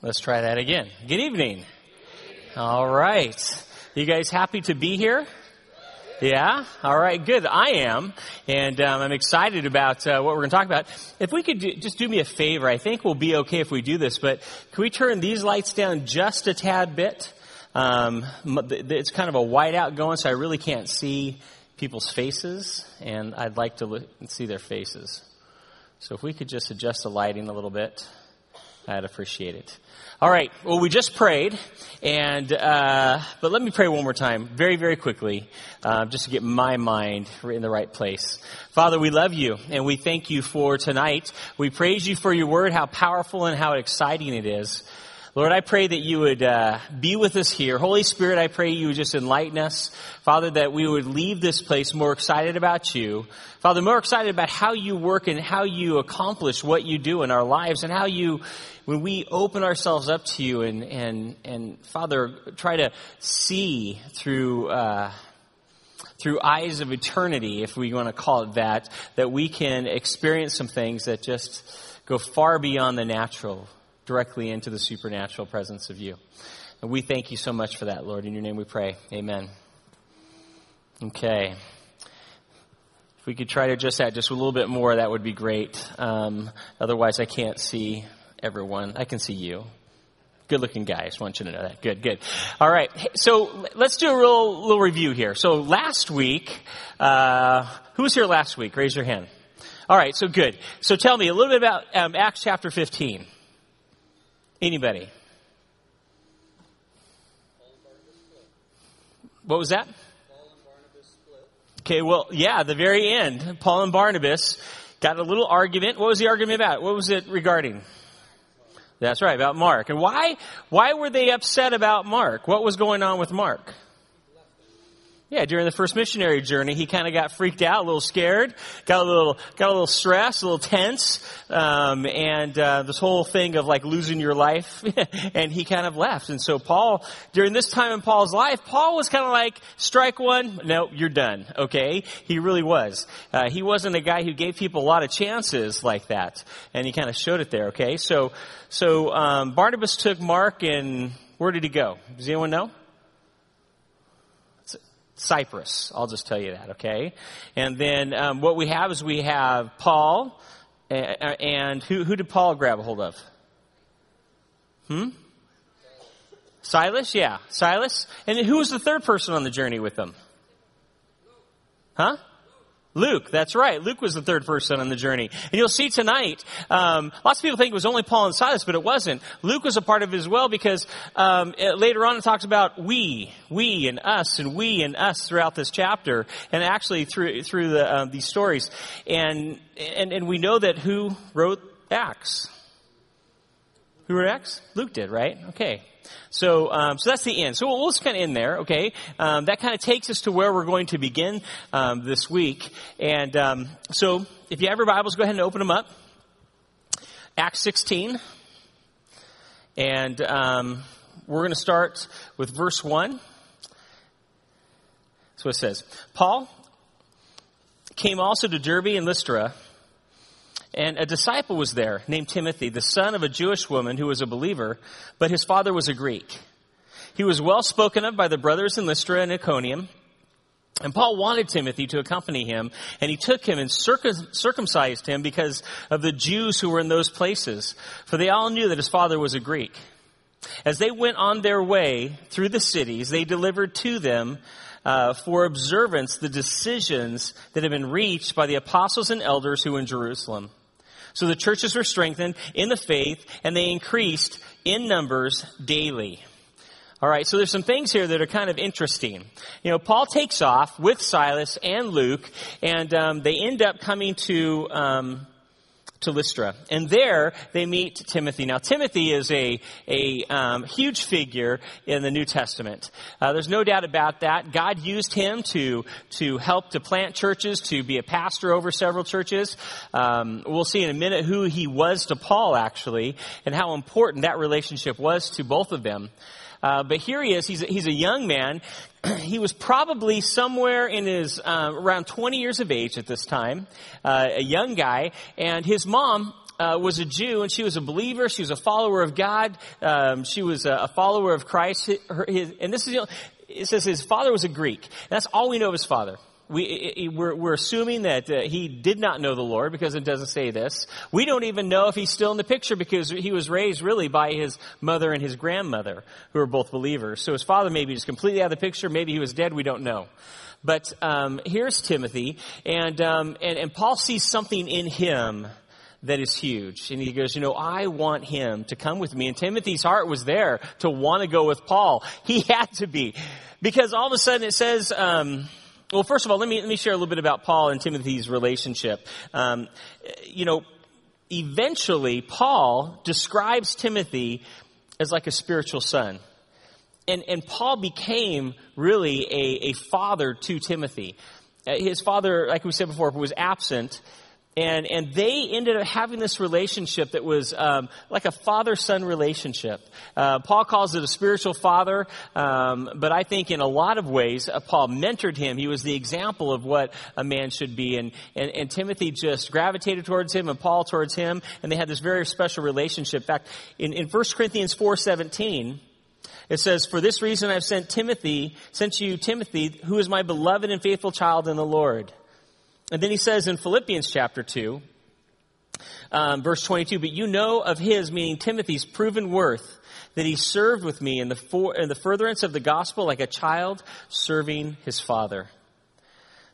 Let's try that again. Good evening. All right. You guys happy to be here? Yeah? All right, good. I am, and I'm excited about what we're going to talk about. If we could just do me a favor, I think we'll be okay if we do this, but can we turn these lights down just a tad bit? It's kind of a whiteout going, so I really can't see people's faces, and I'd like to look and see their faces. So if we could just adjust the lighting a little bit, I'd appreciate it. All right. Well, we just prayed, and but let me pray one more time, very, very quickly, just to get my mind in the right place. Father, we love you, and we thank you for tonight. We praise you for your word, how powerful and how exciting it is. Lord, I pray that you would be with us here. Holy Spirit, I pray you would just enlighten us. Father, that we would leave this place more excited about you. Father, more excited about how you work and how you accomplish what you do in our lives, and how you, when we open ourselves up to you and Father, try to see through eyes of eternity, if we want to call it that, that we can experience some things that just go far beyond the natural, directly into the supernatural presence of you. And we thank you so much for that, Lord. In your name we pray. Amen. Okay. If we could try to adjust that just a little bit more, that would be great. Otherwise, I can't see everyone. I can see you. Good-looking guys. I want you to know that. Good, good. All right. So let's do a little review here. So last week, who was here last week? Raise your hand. All right. So good. So tell me a little bit about Acts chapter 15. Anybody? What was that? Paul and Barnabas split. Okay, well, yeah, the very end. Paul and Barnabas got a little argument. What was the argument about? What was it regarding? That's right, about Mark. And why were they upset about Mark? What was going on with Mark? Yeah, during the first missionary journey, he kind of got freaked out, a little scared, got a little stressed, a little tense, and this whole thing of like losing your life, and he kind of left. And so Paul, during this time in Paul's life, Paul was kind of like, strike one, no, you're done, okay? He really was. He wasn't a guy who gave people a lot of chances like that, and he kind of showed it there, okay? So Barnabas took Mark, and where did he go? Does anyone know? Cyprus. I'll just tell you that, okay? And then what we have is we have Paul, and who did Paul grab a hold of? Silas? Yeah, Silas. And then who was the third person on the journey with them? Huh? Luke, that's right. Luke was the third person on the journey. And you'll see tonight, lots of people think it was only Paul and Silas, but it wasn't. Luke was a part of it as well, because later on it talks about we and us throughout this chapter, and actually through these stories. And we know that who wrote Acts? Who wrote Acts? Luke did, right? Okay. So that's the end. So we'll just kind of end there, okay? That kind of takes us to where we're going to begin this week. And so if you have your Bibles, go ahead and open them up. Acts 16. And we're going to start with verse 1. So it says, Paul came also to Derbe and Lystra, and a disciple was there named Timothy, the son of a Jewish woman who was a believer, but his father was a Greek. He was well spoken of by the brothers in Lystra and Iconium. And Paul wanted Timothy to accompany him, and he took him and circumcised him because of the Jews who were in those places, for they all knew that his father was a Greek. As they went on their way through the cities, they delivered to them for observance the decisions that had been reached by the apostles and elders who were in Jerusalem. So the churches were strengthened in the faith, and they increased in numbers daily. All right, so there's some things here that are kind of interesting. You know, Paul takes off with Silas and Luke, and they end up coming to Lystra. And there they meet Timothy. Now, Timothy is a huge figure in the New Testament. There's no doubt about that. God used him to help to plant churches, to be a pastor over several churches. We'll see in a minute who he was to Paul, actually, and how important that relationship was to both of them. But here he is. He's a young man. He was probably somewhere in his around 20 years of age at this time, a young guy. And his mom was a Jew, and she was a believer. She was a follower of God. She was a follower of Christ. And this is, it says his father was a Greek. And that's all we know of his father. We're assuming that he did not know the Lord because it doesn't say this. We don't even know if he's still in the picture because he was raised really by his mother and his grandmother, who were both believers. So his father maybe was completely out of the picture. Maybe he was dead. We don't know. But here's Timothy, and Paul sees something in him that is huge. And he goes, I want him to come with me. And Timothy's heart was there to want to go with Paul. He had to be. Because all of a sudden it says... Well, first of all, let me share a little bit about Paul and Timothy's relationship. Eventually Paul describes Timothy as like a spiritual son. And Paul became really a father to Timothy. His father, like we said before, was absent. And they ended up having this relationship that was like a father-son relationship. Paul calls it a spiritual father, but I think in a lot of ways, Paul mentored him. He was the example of what a man should be. And Timothy just gravitated towards him and Paul towards him, and they had this very special relationship. In fact, in 1 Corinthians 4:17... it says, "For this reason I've sent you Timothy, who is my beloved and faithful child in the Lord." And then he says in Philippians chapter 2, verse 22, "But you know of his," meaning Timothy's, "proven worth, that he served with me in the furtherance of the gospel like a child serving his father."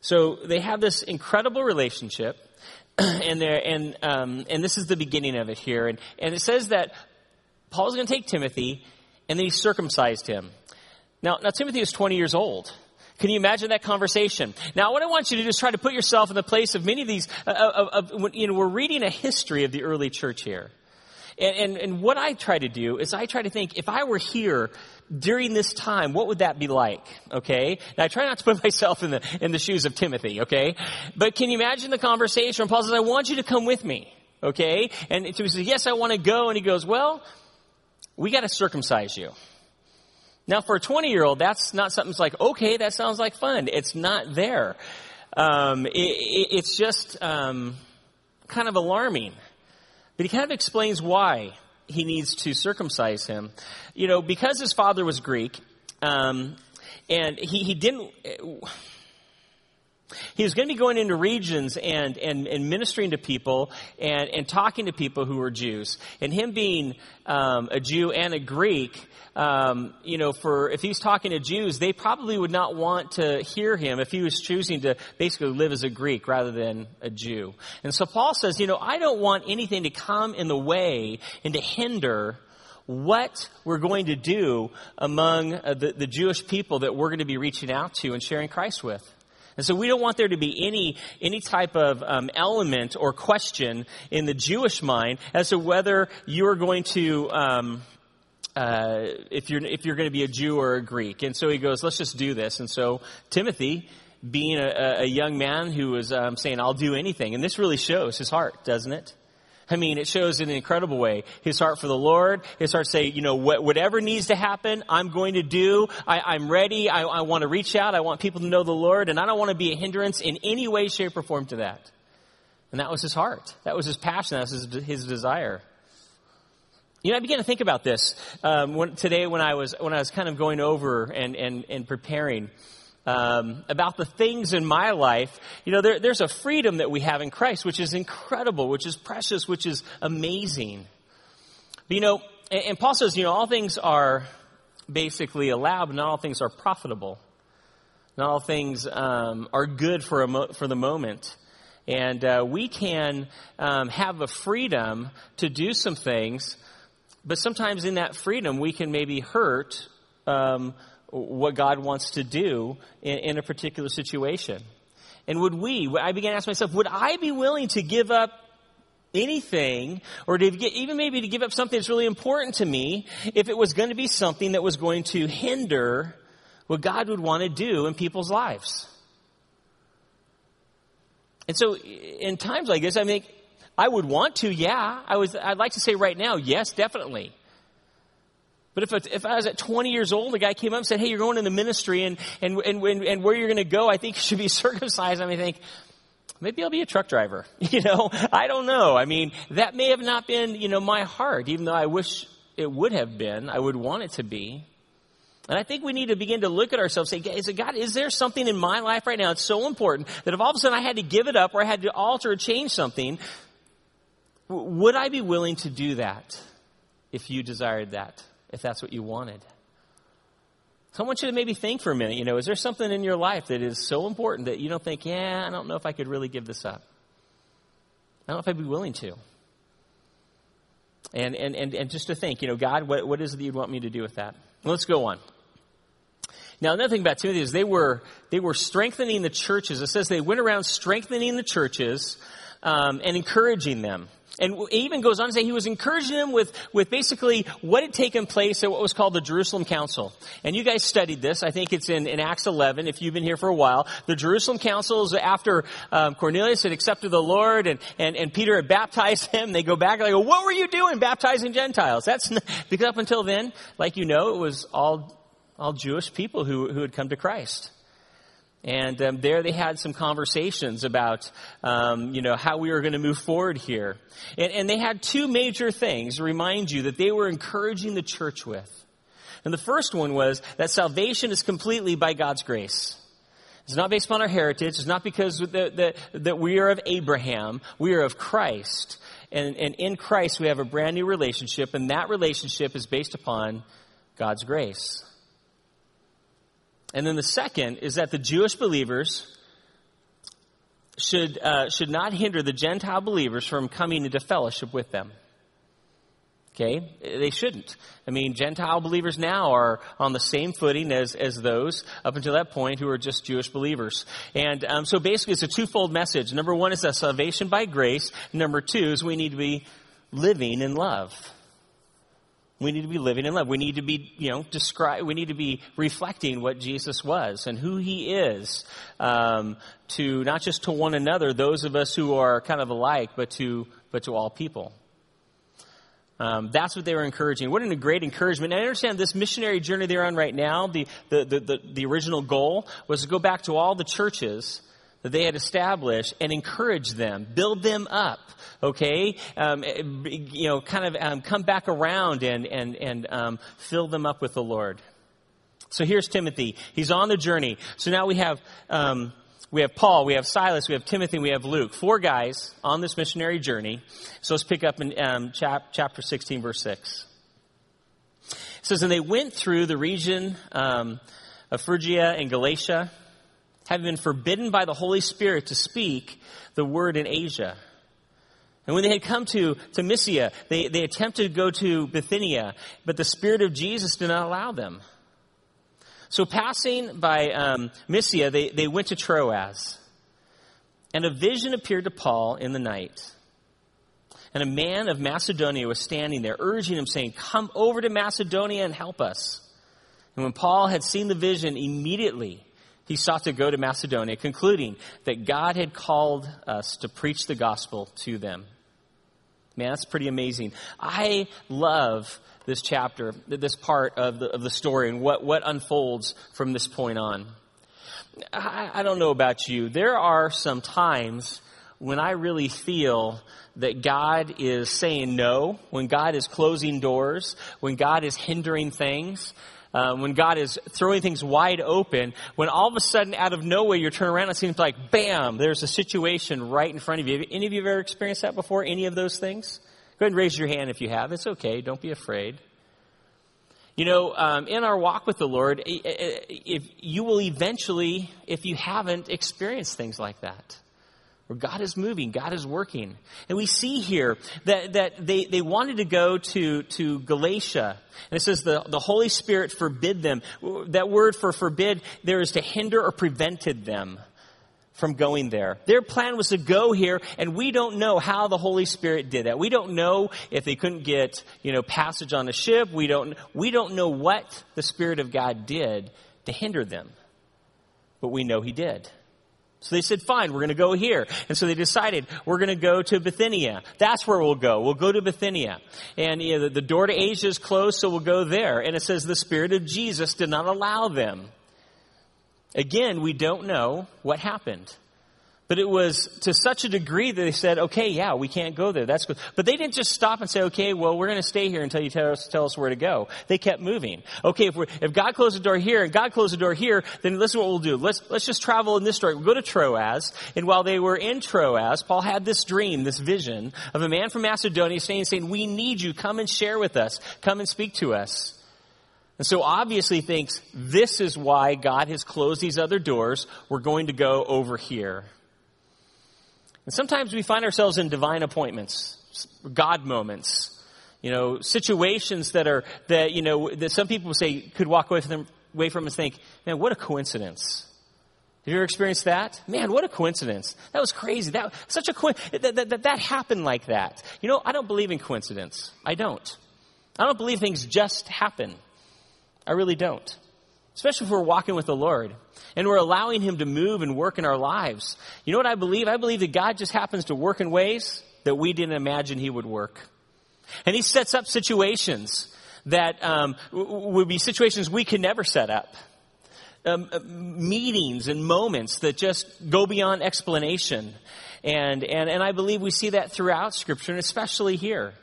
So they have this incredible relationship, and this is the beginning of it here. And it says that Paul's going to take Timothy, and then he circumcised him. Now Timothy is 20 years old. Can you imagine that conversation? Now, what I want you to do is try to put yourself in the place of many of these, we're reading a history of the early church here. And what I try to do is I try to think, if I were here during this time, what would that be like? Okay? Now, I try not to put myself in the shoes of Timothy, okay? But can you imagine the conversation? Paul says, "I want you to come with me," okay? And he says, "Yes, I want to go." And he goes, "Well, we got to circumcise you." Now, for a 20-year-old, that's not something that's like, okay, that sounds like fun. It's not there. It's just kind of alarming. But he kind of explains why he needs to circumcise him. Because his father was Greek, and he didn't... He was going to be going into regions and ministering to people and talking to people who were Jews. And him being a Jew and a Greek, if he was talking to Jews, they probably would not want to hear him if he was choosing to basically live as a Greek rather than a Jew. And so Paul says, I don't want anything to come in the way and to hinder what we're going to do among the Jewish people that we're going to be reaching out to and sharing Christ with. And so we don't want there to be any type of element or question in the Jewish mind as to whether you're going to if you're going to be a Jew or a Greek. And so he goes, "Let's just do this." And so Timothy, being a young man who was saying, "I'll do anything," and this really shows his heart, doesn't it? I mean, it shows in an incredible way his heart for the Lord. His heart say, whatever needs to happen, I'm going to do. I'm ready. I want to reach out. I want people to know the Lord. And I don't want to be a hindrance in any way, shape, or form to that. And that was his heart. That was his passion. That was his desire. I began to think about this today when I was kind of going over and preparing about the things in my life. There's a freedom that we have in Christ, which is incredible, which is precious, which is amazing. But, and Paul says, all things are basically allowed, but not all things are profitable. Not all things are good for the moment. And we can have a freedom to do some things, but sometimes in that freedom we can maybe hurt what God wants to do in a particular situation. And I began to ask myself, would I be willing to give up anything, or to give up something that's really important to me, if it was going to be something that was going to hinder what God would want to do in people's lives? And so in times like this, I mean, I would want to, yeah. I'd like to say right now, yes, definitely. But if I was at 20 years old, a guy came up and said, "Hey, you're going in the ministry, and where you're going to go, I think you should be circumcised." I mean, I think, Maybe I'll be a truck driver. You know, I don't know. I mean, that may have not been, you know, my heart, even though I wish it would have been. I would want it to be. And I think we need to begin to look at ourselves and say, God, is there something in my life right now? It's so important that if all of a sudden I had to give it up or I had to alter or change something, would I be willing to do that if you desired that, if that's what you wanted? So I want you to maybe think for a minute, you know, is there something in your life that is so important that you don't think, I don't know if I could really give this up. I don't know if I'd be willing to. And just to think, you know, God, what is it that you'd want me to do with that? Let's go on. Now, another thing about Timothy is they were strengthening the churches. It says they went around strengthening the churches and encouraging them. And it even goes on to say he was encouraging them with basically what had taken place at what was called the Jerusalem Council. And you guys studied this. I think it's in Acts 11, if you've been here for a while. The Jerusalem Council is after Cornelius had accepted the Lord and Peter had baptized him. They go back and they go, what were you doing baptizing Gentiles? That's because up until then, like you know, it was all Jewish people who had come to Christ. And there they had some conversations about, you know, how we were going to move forward here. And they had two major things, remind you, that they were encouraging the church with. And the first one was that salvation is completely by God's grace. It's not based upon our heritage. It's not because that we are of Abraham. We are of Christ. And in Christ we have a brand new relationship. And that relationship is based upon God's grace. And then the second is that the Jewish believers should not hinder the Gentile believers from coming into fellowship with them. Okay? They shouldn't. I mean, Gentile believers now are on the same footing as those up until that point who are just Jewish believers. And so basically it's a twofold message. Number one is that salvation by grace. Number two is we need to be living in love. We need to be living in love. We need to be, you know, we need to be reflecting what Jesus was and who he is to not just to one another, those of us who are kind of alike, but to all people. That's what they were encouraging. What a great encouragement. And I understand this missionary journey they're on right now, the original goal was to go back to all the churches that they had established and encourage them, build them up, okay? You know, kind of come back around and fill them up with the Lord. So here's Timothy. He's on the journey. So now we have Paul, we have Silas, we have Timothy, we have Luke. Four guys on this missionary journey. So let's pick up in chapter 16, verse 6. It says, and they went through the region of Phrygia and Galatia, having been forbidden by the Holy Spirit to speak the word in Asia. And when they had come to Mysia, they attempted to go to Bithynia, but the Spirit of Jesus did not allow them. So passing by Mysia, they went to Troas. And a vision appeared to Paul in the night. And a man of Macedonia was standing there, urging him, saying, come over to Macedonia and help us. And when Paul had seen the vision, immediately he sought to go to Macedonia, concluding that God had called us to preach the gospel to them. Man, that's pretty amazing. I love this chapter, this part of the story and what unfolds from this point on. I don't know about you. There are some times when I really feel that God is saying no, when God is closing doors, when God is hindering things, when God is throwing things wide open, when all of a sudden, out of nowhere, you turn around and it seems like, bam, there's a situation right in front of you. Have any of you ever experienced that before, any of those things? Go ahead and raise your hand if you have. It's okay. Don't be afraid. You know, in our walk with the Lord, if you will eventually, if you haven't, experienced things like that, where God is moving, God is working. And we see here that they wanted to go to Galatia. And it says the Holy Spirit forbid them. That word for forbid there is to hinder or prevented them from going there. Their plan was to go here, and we don't know how the Holy Spirit did that. We don't know if they couldn't get, you know, passage on a ship. We don't know what the Spirit of God did to hinder them. But we know he did. So they said, fine, we're going to go here. And so they decided, we're going to go to Bithynia. That's where we'll go. We'll go to Bithynia. And you know, the door to Asia is closed, so we'll go there. And it says the Spirit of Jesus did not allow them. Again, we don't know what happened. But it was to such a degree that they said, okay, yeah, we can't go there. That's good. But they didn't just stop and say, okay, well, we're going to stay here until you tell us where to go. They kept moving. Okay, if God closed the door here and God closed the door here, then listen to what we'll do. Let's just travel in this direction. We'll go to Troas. And while they were in Troas, Paul had this dream, this vision of a man from Macedonia saying, we need you. Come and share with us. Come and speak to us. And so obviously thinks, this is why God has closed these other doors. We're going to go over here. And sometimes we find ourselves in divine appointments, God moments, situations that some people say could walk away from and think, man, what a coincidence. Have you ever experienced that? Man, what a coincidence. That was crazy. That happened like that. I don't believe in coincidence. I don't believe things just happen. I really don't. Especially if we're walking with the Lord and we're allowing him to move and work in our lives. You know what I believe? I believe that God just happens to work in ways that we didn't imagine he would work. And he sets up situations that would be situations we could never set up. Meetings and moments that just go beyond explanation. And I believe we see that throughout Scripture and especially here.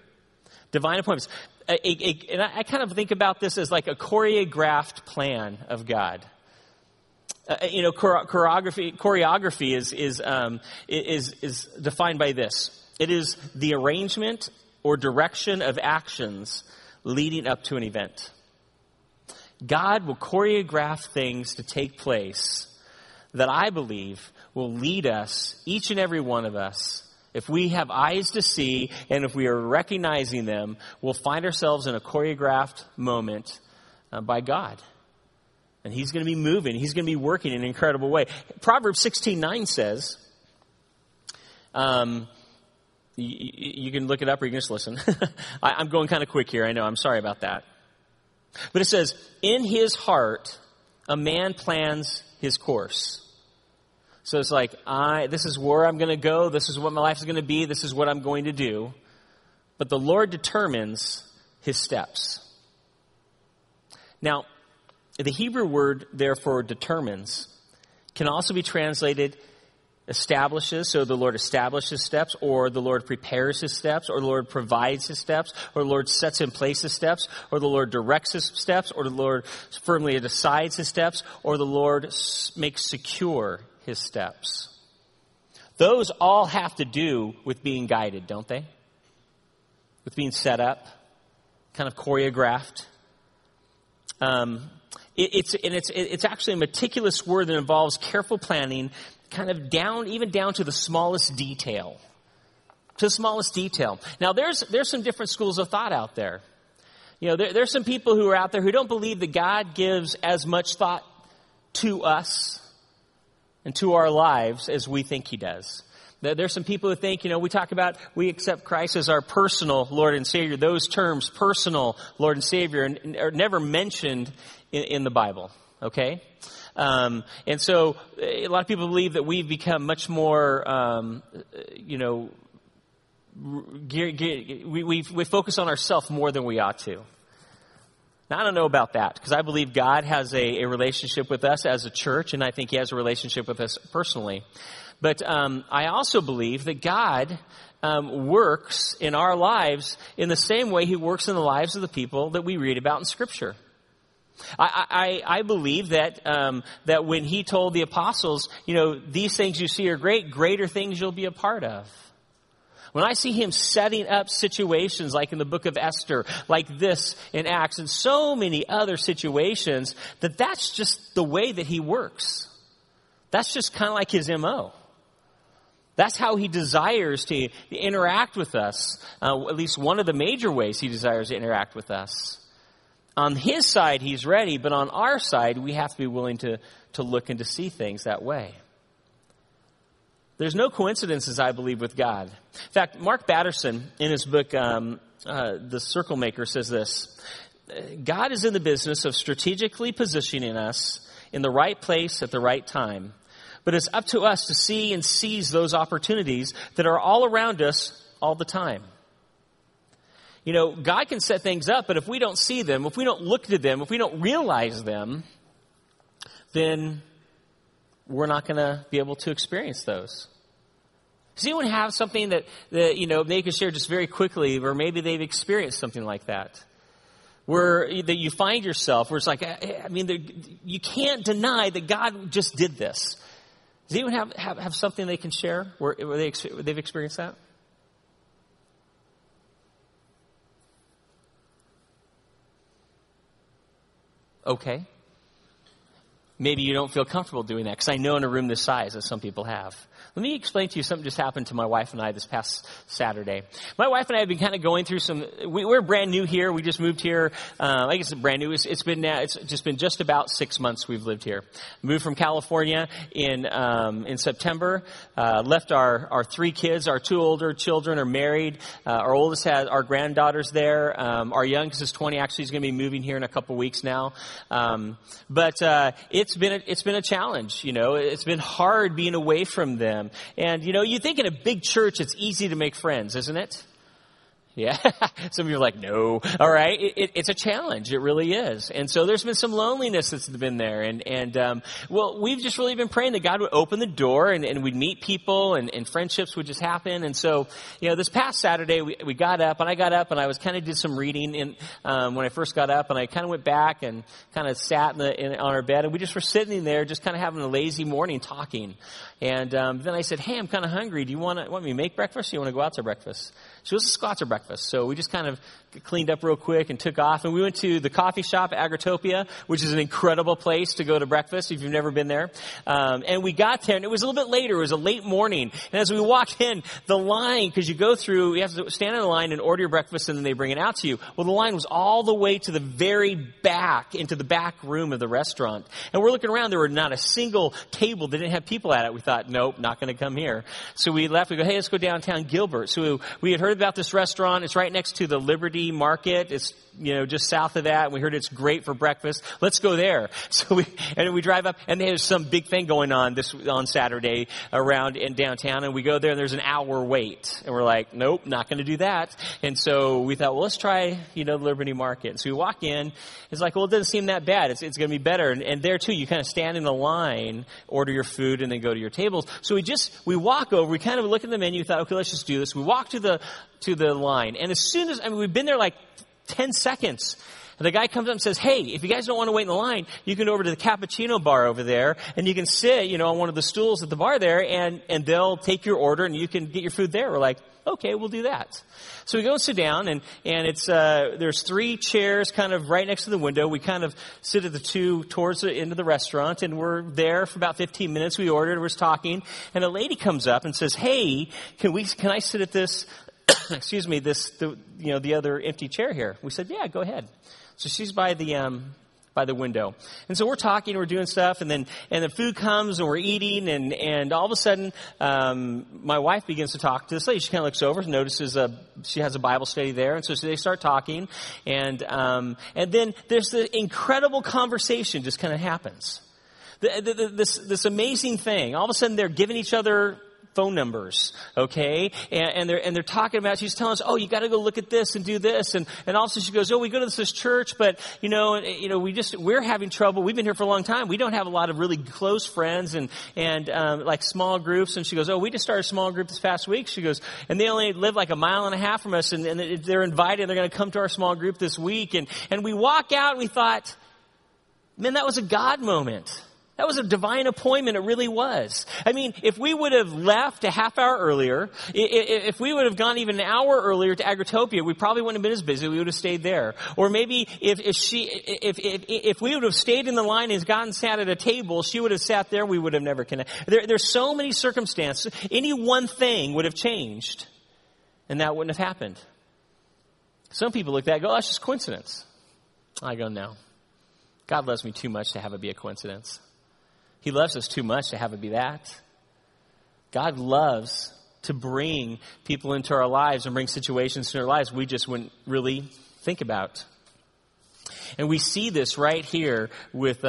Divine appointments. And I kind of think about this as like a choreographed plan of God. Choreography is defined by this. It is the arrangement or direction of actions leading up to an event. God will choreograph things to take place that I believe will lead us, each and every one of us, if we have eyes to see, and if we are recognizing them, we'll find ourselves in a choreographed moment by God. And he's going to be moving. He's going to be working in an incredible way. Proverbs 16:9 says, you can look it up or you can just listen. I'm going kind of quick here. I know. I'm sorry about that. But it says, in his heart, a man plans his course. So it's like, this is where I'm going to go. This is what my life is going to be. This is what I'm going to do. But the Lord determines his steps. Now, the Hebrew word, therefore, determines, can also be translated establishes. So the Lord establishes steps, or the Lord prepares his steps, or the Lord provides his steps, or the Lord sets in place his steps, or the Lord directs his steps, or the Lord firmly decides his steps, or the Lord makes secure his steps. Those all have to do with being guided, don't they? With being set up, kind of choreographed. It's actually a meticulous word that involves careful planning, kind of even down to the smallest detail. To the smallest detail. Now, there's some different schools of thought out there. There's some people who are out there who don't believe that God gives as much thought to us and to our lives as we think he does. There's some people who think, we accept Christ as our personal Lord and Savior. Those terms, personal Lord and Savior, are never mentioned in the Bible, okay? And so a lot of people believe that we've become much more, we focus on ourselves more than we ought to. Now, I don't know about that, because I believe God has a relationship with us as a church, and I think he has a relationship with us personally. But I also believe that God works in our lives in the same way he works in the lives of the people that we read about in Scripture. I believe that when he told the apostles, these things you see are great, greater things you'll be a part of. When I see him setting up situations like in the book of Esther, like this in Acts, and so many other situations, that's just the way that he works. That's just kind of like his M.O. That's how he desires to interact with us, at least one of the major ways he desires to interact with us. On his side, he's ready, but on our side, we have to be willing to look and to see things that way. There's no coincidences, I believe, with God. In fact, Mark Batterson, in his book, The Circle Maker, says this: God is in the business of strategically positioning us in the right place at the right time. But it's up to us to see and seize those opportunities that are all around us all the time. God can set things up, but if we don't see them, if we don't look to them, if we don't realize them, then we're not going to be able to experience those. Does anyone have something that you know, they could share just very quickly, or maybe they've experienced something like that, where that you find yourself, where it's like, you can't deny that God just did this. Does anyone have something they can share where they've experienced that? Okay. Maybe you don't feel comfortable doing that, because I know in a room this size that some people have. Let me explain to you something just happened to my wife and I this past Saturday. My wife and I have been kind of going through some. We're brand new here. We just moved here. I guess it's brand new. It's just been just about 6 months we've lived here. Moved from California in September. Left our three kids. Our two older children are married. Our oldest has our granddaughters there. Our youngest is 20. Actually, he's going to be moving here in a couple weeks now. It's been a challenge, you know. It's been hard being away from them. And, you know, you think in a big church it's easy to make friends, isn't it? Yeah. Some of you are like, no. All right. It's a challenge. It really is. And so there's been some loneliness that's been there. And we've just really been praying that God would open the door and we'd meet people and friendships would just happen. And so, you know, this past Saturday we got up and I was kind of did some reading when I first got up, and I kind of went back and kind of sat on our bed, and we just were sitting there just kind of having a lazy morning talking. And then I said, hey, I'm kind of hungry. Do you want me to make breakfast, or do you want to go out to breakfast? So let's just go out to breakfast. So we just kind of cleaned up real quick and took off. And we went to the coffee shop, Agritopia, which is an incredible place to go to breakfast if you've never been there. And we got there, and it was a little bit later. It was a late morning. And as we walked in, the line, because you have to stand in a line and order your breakfast, and then they bring it out to you. Well, the line was all the way to the very back, into the back room of the restaurant. And we're looking around. There were not a single table that didn't have people at it. We thought, nope, not going to come here. So we left. We go, hey, let's go downtown Gilbert. So we had heard about this restaurant. It's right next to the Liberty Market. It's, you know, just south of that. We heard it's great for breakfast. Let's go there. So we drive up, and there's some big thing going on on Saturday around in downtown. And we go there, and there's an hour wait. And we're like, nope, not going to do that. And so we thought, well, let's try, you know, the Liberty Market. And so we walk in. It's like, well, it doesn't seem that bad. It's going to be better. And there too, you kind of stand in the line, order your food, and then go to your tables. So we walk over. We kind of look at the menu. Thought, okay, let's just do this. We walk to the line, and as soon as we've been there like 10 seconds, and the guy comes up and says, hey, if you guys don't want to wait in the line, you can go over to the cappuccino bar over there, and you can sit, you know, on one of the stools at the bar there, and they'll take your order, and you can get your food there. We're like, okay, we'll do that. So we go and sit down, and it's there's three chairs kind of right next to the window. We kind of sit at the two towards the end of the restaurant, and we're there for about 15 minutes. We ordered, we're talking, and a lady comes up and says, hey, can I sit at this the other empty chair here? We said, yeah, go ahead. So she's by the window. And so we're talking, we're doing stuff, and the food comes, and we're eating, and all of a sudden, my wife begins to talk to this lady. She kind of looks over, notices she has a Bible study there, and so they start talking, and then there's the incredible conversation just kind of happens. This amazing thing. All of a sudden, they're giving each other phone numbers, okay? And they're talking about, she's telling us, oh, you gotta go look at this and do this. And also she goes, oh, we go to this church, but we're having trouble. We've been here for a long time. We don't have a lot of really close friends and like small groups. And she goes, oh, we just started a small group this past week. She goes, and they only live like a mile and a half from us, and they're invited. They're gonna come to our small group this week. And we walk out, and we thought, man, that was a God moment. That was a divine appointment. It really was. I mean, if we would have left a half hour earlier, if we would have gone even an hour earlier to Agritopia, we probably wouldn't have been as busy. We would have stayed there. Or maybe if we would have stayed in the line and gotten sat at a table, she would have sat there. We would have never connected. There's so many circumstances. Any one thing would have changed, and that wouldn't have happened. Some people look at that and go, oh, that's just coincidence. I go, no. God loves me too much to have it be a coincidence. He loves us too much to have it be that. God loves to bring people into our lives and bring situations into our lives we just wouldn't really think about. And we see this right here with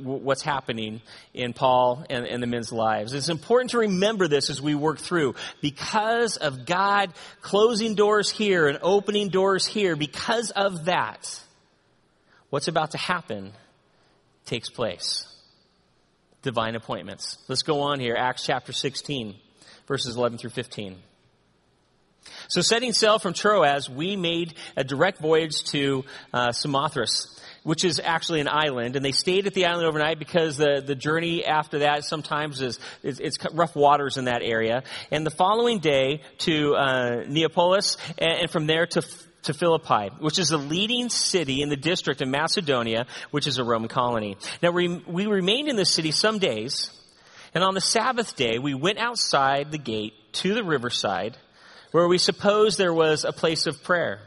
what's happening in Paul and the men's lives. It's important to remember this as we work through. Because of God closing doors here and opening doors here, because of that, what's about to happen takes place. divine appointments. Let's go on here. Acts chapter 16, verses 11 through 15. So setting sail from Troas, we made a direct voyage to Samothrace, which is actually an island. And they stayed at the island overnight because the journey after that sometimes it's rough waters in that area. And the following day to Neapolis, and from there to Philippi, which is the leading city in the district of Macedonia, which is a Roman colony. Now, we remained in this city some days, and on the Sabbath day, we went outside the gate to the riverside, where we supposed there was a place of prayer.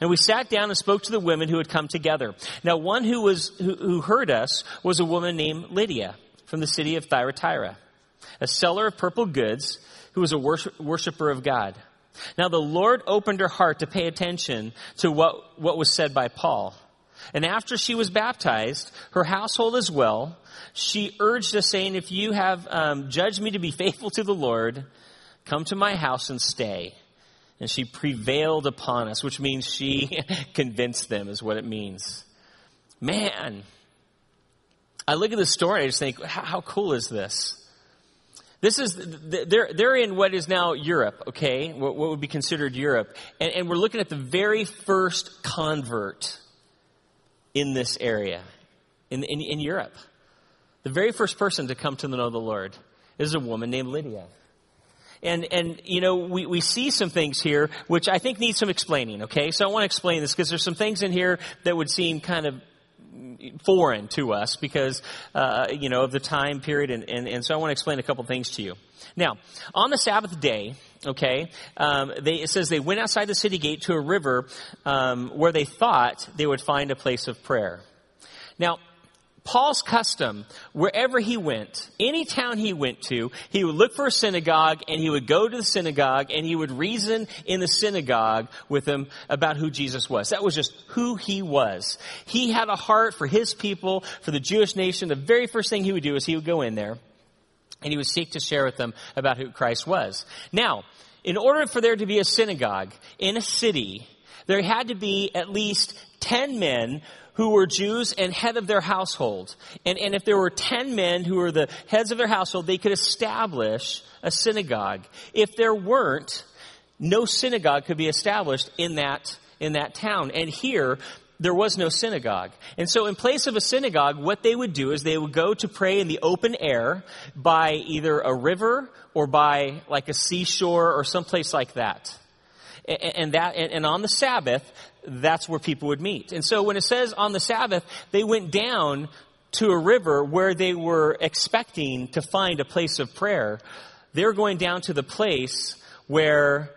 And we sat down and spoke to the women who had come together. Now, one who heard us was a woman named Lydia from the city of Thyatira, a seller of purple goods who was a worshiper of God. Now, the Lord opened her heart to pay attention to what was said by Paul. And after she was baptized, her household as well, she urged us, saying, "If you have judged me to be faithful to the Lord, come to my house and stay." And she prevailed upon us, which means she convinced them is what it means. Man, I look at this story and I just think, how cool is this? This is, they're in what is now Europe, okay? What would be considered Europe. And we're looking at the very first convert in this area, in Europe. The very first person to come to know the Lord is a woman named Lydia. And you know, we see some things here which I think need some explaining, okay? So I want to explain this because there's some things in here that would seem kind of foreign to us because, you know, of the time period. And so I want to explain a couple things to you. Now, on the Sabbath day, okay, it says they went outside the city gate to a river where they thought they would find a place of prayer. Now, Paul's custom, wherever he went, any town he went to, he would look for a synagogue, and he would go to the synagogue, and he would reason in the synagogue with them about who Jesus was. That was just who he was. He had a heart for his people, for the Jewish nation. The very first thing he would do is he would go in there, and he would seek to share with them about who Christ was. Now, in order for there to be a synagogue in a city, there had to be at least 10 men who were Jews and head of their household. And if there were 10 men who were the heads of their household, they could establish a synagogue. If there weren't, no synagogue could be established in that town. And here, there was no synagogue. And so in place of a synagogue, what they would do is they would go to pray in the open air by either a river or by like a seashore or someplace like that. And on the Sabbath, that's where people would meet. And so when it says on the Sabbath, they went down to a river where they were expecting to find a place of prayer. They're going down to the place where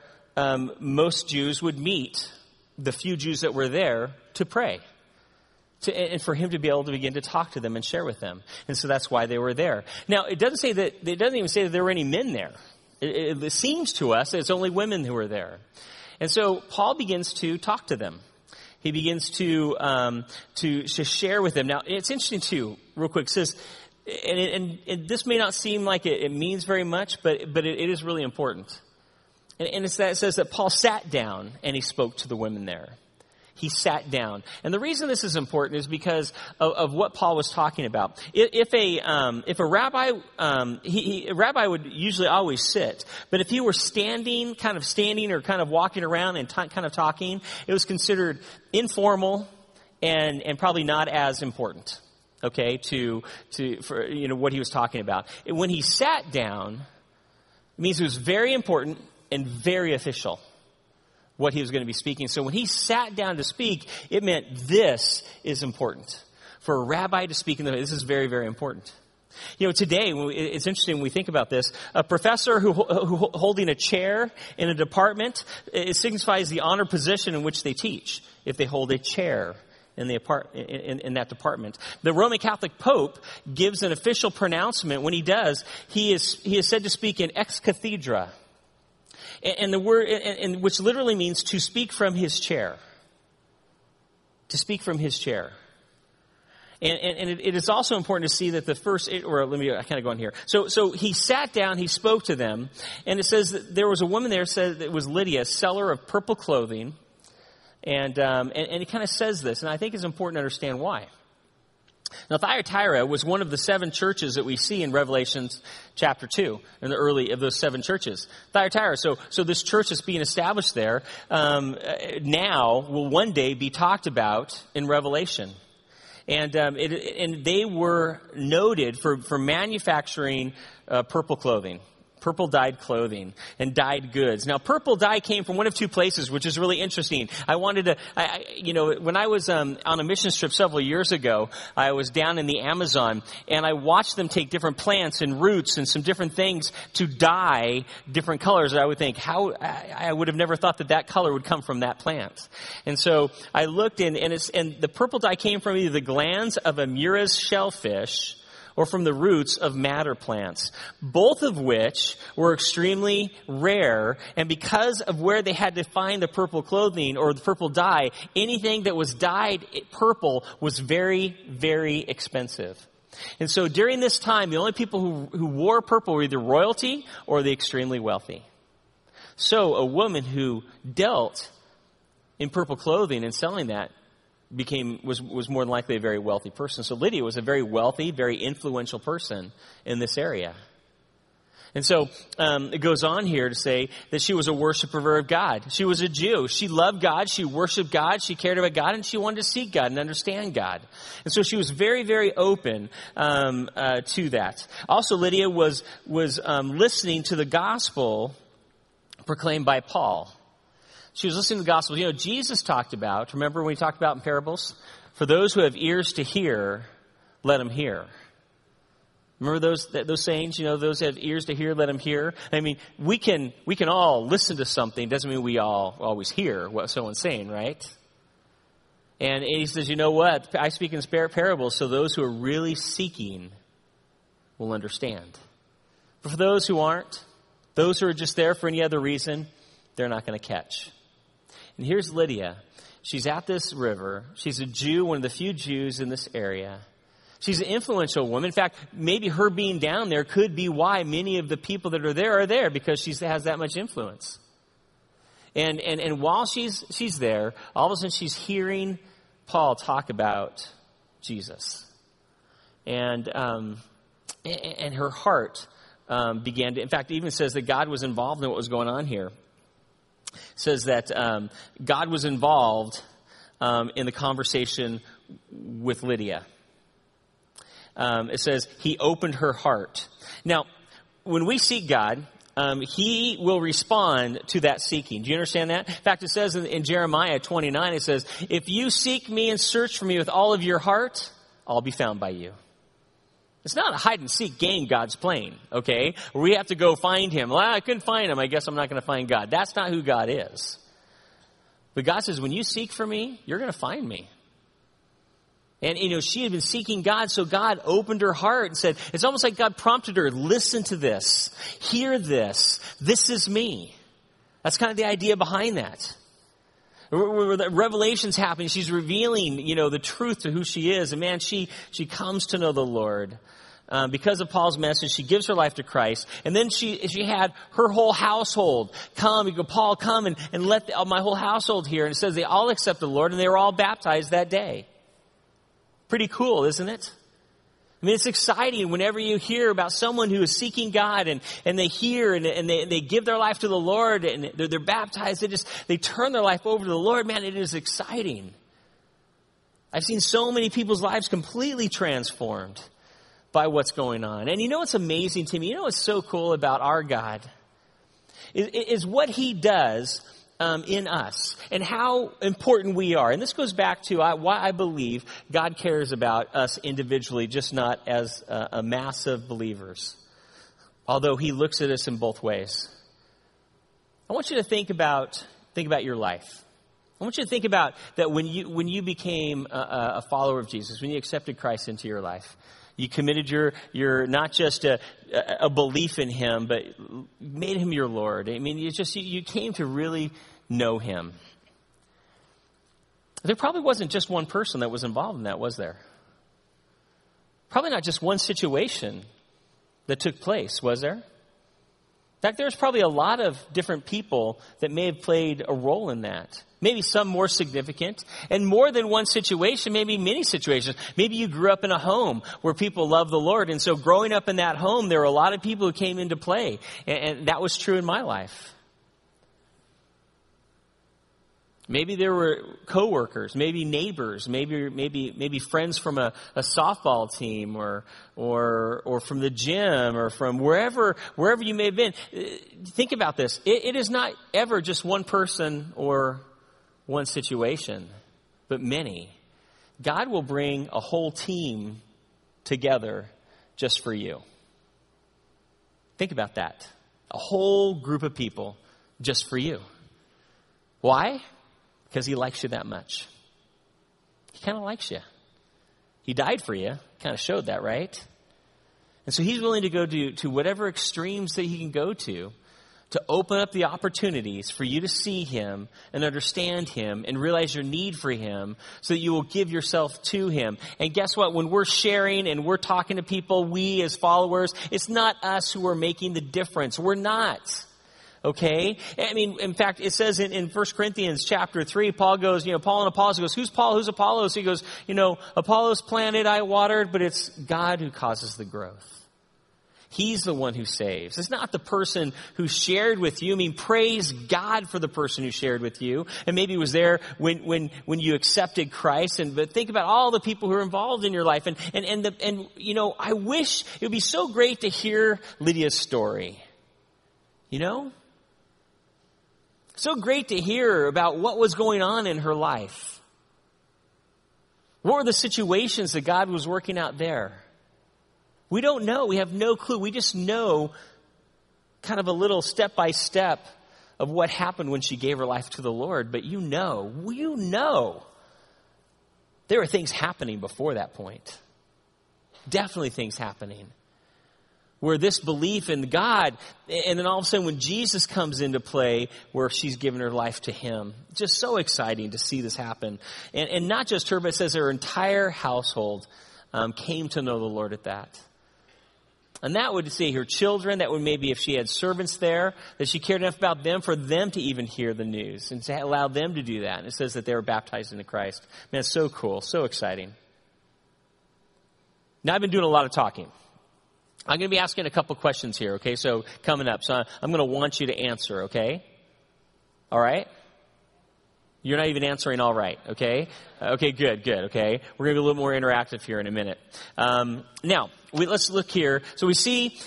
most Jews would meet, the few Jews that were there, to pray. And for him to be able to begin to talk to them and share with them. And so that's why they were there. Now, it doesn't even say that there were any men there. It seems to us that it's only women who are there. And so Paul begins to talk to them. He begins to share with them. Now, it's interesting, too, real quick. It says, and this may not seem like it means very much, but it is really important. And it says that Paul sat down and he spoke to the women there. He sat down. And the reason this is important is because of what Paul was talking about. If a rabbi, a rabbi would usually always sit. But if he were standing or kind of walking around and kind of talking, it was considered informal and probably not as important, okay, for, you know, what he was talking about. And when he sat down, it means it was very important and very official what he was going to be speaking. So when he sat down to speak, it meant this is important. For a rabbi to speak in the this is very, very important. You know, today, it's interesting when we think about this. A professor who holding a chair in a department, it signifies the honored position in which they teach, if they hold a chair in that department. The Roman Catholic Pope gives an official pronouncement. When he does, he is said to speak in ex cathedra. And the word, and which literally means to speak from his chair. To speak from his chair. And it is also important to see that the first, or let me, I kind of go on here. So he sat down, he spoke to them, and it says that there was a woman there, said it was Lydia, seller of purple clothing, and it kind of says this, and I think it's important to understand why. Now, Thyatira was one of the seven churches that we see in Revelation chapter 2, in the early of those seven churches. Thyatira, so this church that's being established there now will one day be talked about in Revelation. And they were noted for manufacturing purple clothing. Purple dyed clothing and dyed goods. Now, purple dye came from one of two places, which is really interesting. I wanted to, when I was on a missions trip several years ago, I was down in the Amazon and I watched them take different plants and roots and some different things to dye different colors. I would think, I would have never thought that color would come from that plant. And so I looked and the purple dye came from either the glands of a Mura's shellfish or from the roots of madder plants, both of which were extremely rare. And because of where they had to find the purple clothing or the purple dye, anything that was dyed purple was very, very expensive. And so during this time, the only people who wore purple were either royalty or the extremely wealthy. So a woman who dealt in purple clothing and selling that was more than likely a very wealthy person. So Lydia was a very wealthy, very influential person in this area. And so it goes on here to say that she was a worshiper of God. She was a Jew. She loved God. She worshiped God. She cared about God, and she wanted to seek God and understand God. And so she was very, very open to that. Also, Lydia was listening to the gospel proclaimed by Paul. She was listening to the gospel. You know, Jesus talked about, remember when we talked about in parables? For those who have ears to hear, let them hear. Remember those sayings, those who have ears to hear, let them hear? I mean, we can all listen to something. Doesn't mean we all always hear what someone's saying, right? And he says, you know what? I speak in parables, so those who are really seeking will understand. But for those who aren't, those who are just there for any other reason, they're not going to catch. And here's Lydia. She's at this river. She's a Jew, one of the few Jews in this area. She's an influential woman. In fact, maybe her being down there could be why many of the people that are there, because she has that much influence. And while she's there, all of a sudden she's hearing Paul talk about Jesus. And her heart began to, in fact, it even says that God was involved in what was going on here. Says that God was involved in the conversation with Lydia. It says he opened her heart. Now, when we seek God, he will respond to that seeking. Do you understand that? In fact, it says in Jeremiah 29, it says, if you seek me and search for me with all of your heart, I'll be found by you. It's not a hide-and-seek game God's playing, okay? We have to go find him. Well, I couldn't find him. I guess I'm not going to find God. That's not who God is. But God says, when you seek for me, you're going to find me. And, she had been seeking God, so God opened her heart and said, it's almost like God prompted her, listen to this, hear this, this is me. That's kind of the idea behind that. Where the revelation's happening, she's revealing, the truth to who she is. And man, she comes to know the Lord. Because of Paul's message, she gives her life to Christ. And then she had her whole household come. You go, Paul, come and let my whole household hear. And it says they all accept the Lord and they were all baptized that day. Pretty cool, isn't it? I mean, it's exciting whenever you hear about someone who is seeking God and they hear and they give their life to the Lord and they're baptized. They turn their life over to the Lord. Man, it is exciting. I've seen so many people's lives completely transformed by what's going on. And what's amazing to me? What's so cool about our God is what he does in us and how important we are. And this goes back to why I believe God cares about us individually, just not as a mass of believers, although he looks at us in both ways. I want you to think about your life. I want you to think about that when you became a follower of Jesus, when you accepted Christ into your life, you committed your not just a belief in him, but made him your Lord. I mean, you came to really know him. There probably wasn't just one person that was involved in that, was there? Probably not just one situation that took place, was there? In fact, there's probably a lot of different people that may have played a role in that. Maybe some more significant, and more than one situation, maybe many situations. Maybe you grew up in a home where people love the Lord, and so growing up in that home, there were a lot of people who came into play, and that was true in my life. Maybe there were coworkers, maybe neighbors, maybe friends from a softball team or from the gym or from wherever you may have been. Think about this. It is not ever just one person or one situation, but many. God will bring a whole team together just for you. Think about that. A whole group of people just for you. Why? Because he likes you that much. He kind of likes you. He died for you. Kind of showed that, right? And so he's willing to go to whatever extremes that he can go to open up the opportunities for you to see him and understand him and realize your need for him so that you will give yourself to him. And guess what? When we're sharing and we're talking to people, we as followers, it's not us who are making the difference. We're not. Okay? I mean, in fact, it says in 1 Corinthians chapter 3, Paul goes, Paul and Apollos, he goes, who's Paul, who's Apollos? He goes, Apollos planted, I watered, but it's God who causes the growth. He's the one who saves. It's not the person who shared with you. I mean, praise God for the person who shared with you. And maybe was there when you accepted Christ. But think about all the people who are involved in your life. And I wish it would be so great to hear Lydia's story. So great to hear about what was going on in her life. What were the situations that God was working out there? We don't know. We have no clue. We just know kind of a little step-by-step of what happened when she gave her life to the Lord. But you know, there were things happening before that point. Definitely things happening. Where this belief in God, and then all of a sudden when Jesus comes into play, where she's given her life to him. Just so exciting to see this happen. And not just her, but it says her entire household came to know the Lord at that. And that would say her children, that would maybe if she had servants there, that she cared enough about them for them to even hear the news and to allow them to do that. And it says that they were baptized into Christ. Man, it's so cool, so exciting. Now I've been doing a lot of talking. I'm going to be asking a couple questions here, okay? So coming up. So I'm going to want you to answer, okay? All right? You're not even answering all right, okay? Okay, good, okay? We're going to be a little more interactive here in a minute. Now, let's look here. So we see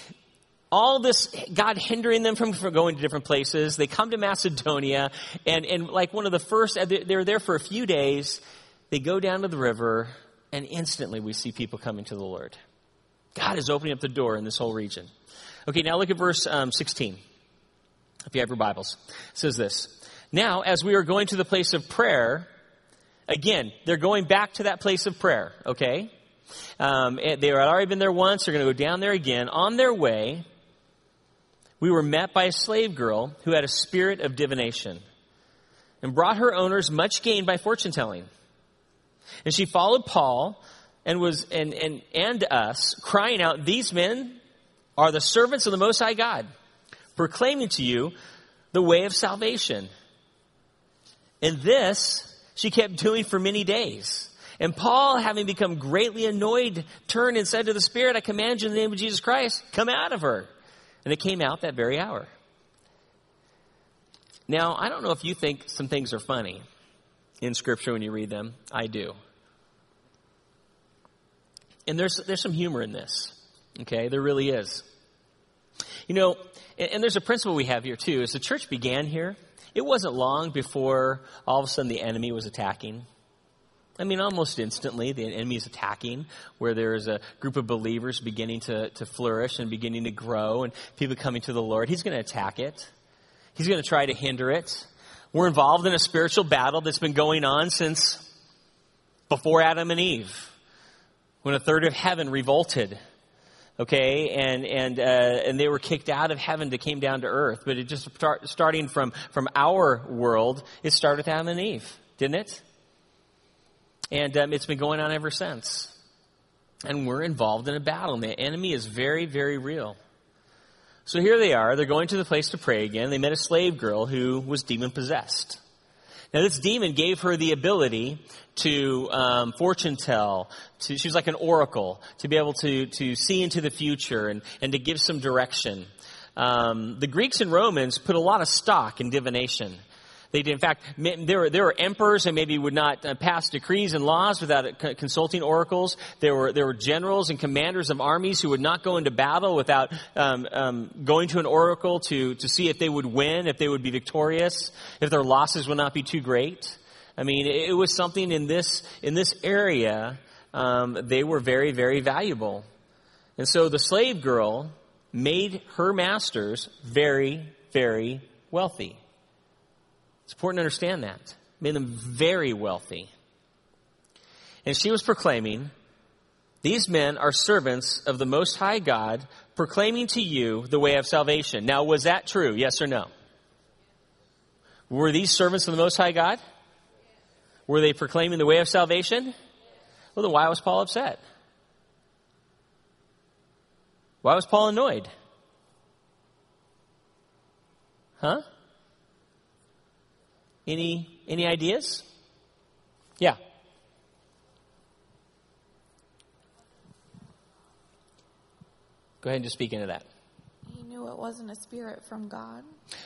all this, God hindering them from going to different places. They come to Macedonia, and like one of the first, they're there for a few days. They go down to the river, and instantly we see people coming to the Lord. God is opening up the door in this whole region. Okay, now look at verse 16. If you have your Bibles. It says this. Now, as we are going to the place of prayer, again, they're going back to that place of prayer, okay? They had already been there once. They're going to go down there again. On their way, we were met by a slave girl who had a spirit of divination and brought her owners much gain by fortune-telling. And she followed Paul and us, crying out, "These men are the servants of the Most High God, proclaiming to you the way of salvation." And this she kept doing for many days. And Paul, having become greatly annoyed, turned and said to the spirit, "I command you in the name of Jesus Christ, come out of her." And it came out that very hour. Now, I don't know if you think some things are funny in Scripture when you read them. I do. And there's some humor in this, okay? There really is. And there's a principle we have here, too. As the church began here, it wasn't long before all of a sudden the enemy was attacking. I mean, almost instantly, the enemy is attacking, where there is a group of believers beginning to flourish and beginning to grow and people coming to the Lord. He's going to attack it. He's going to try to hinder it. We're involved in a spiritual battle that's been going on since before Adam and Eve, when a third of heaven revolted, okay, and they were kicked out of heaven that came down to earth. But it just starting from our world, it started with Adam and Eve, didn't it? And it's been going on ever since. And we're involved in a battle, and the enemy is very, very real. So here they are. They're going to the place to pray again. They met a slave girl who was demon-possessed. Now, this demon gave her the ability to fortune tell. She was like an oracle, to be able to see into the future and to give some direction. The Greeks and Romans put a lot of stock in divination. They did. In fact, there were emperors who maybe would not pass decrees and laws without consulting oracles. There were generals and commanders of armies who would not go into battle without going to an oracle to see if they would win, if they would be victorious, if their losses would not be too great. I mean, it was something in this area. They were very, very valuable, and so the slave girl made her masters very, very wealthy. It's important to understand that. It made them very wealthy. And she was proclaiming, "These men are servants of the Most High God, proclaiming to you the way of salvation." Now, was that true? Yes or no? Were these servants of the Most High God? Were they proclaiming the way of salvation? Well, then why was Paul upset? Why was Paul annoyed? Huh? Any ideas? Yeah. Go ahead and just speak into that. He knew it wasn't a spirit from God.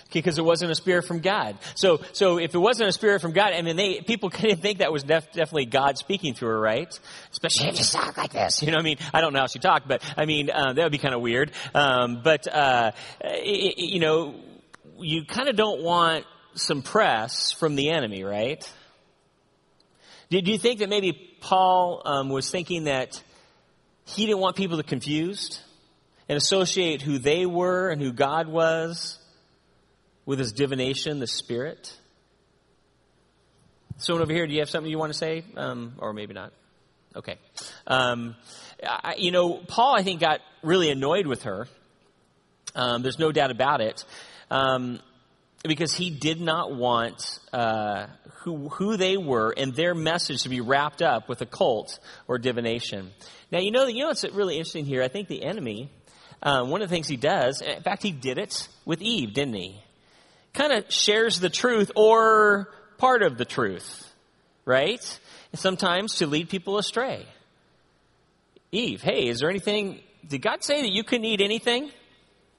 Okay, because it wasn't a spirit from God. So if it wasn't a spirit from God, I mean, people couldn't think that was definitely God speaking through her, right? Especially if she talked like this. You know what I mean? I don't know how she talked, but I mean, that would be kind of weird. You know, you kind of don't want some press from the enemy, right? Do you think that maybe Paul was thinking that he didn't want people to be confused and associate who they were and who God was with his divination, the spirit? Someone over here, do you have something you want to say? Or maybe not. Okay. Paul, I think, got really annoyed with her. There's no doubt about it. Because he did not want who they were and their message to be wrapped up with a cult or divination. Now, you know what's really interesting here? I think the enemy, one of the things he does, in fact, he did it with Eve, didn't he? Kind of shares the truth or part of the truth, right? And sometimes to lead people astray. Eve, hey, is there anything? Did God say that you couldn't eat anything?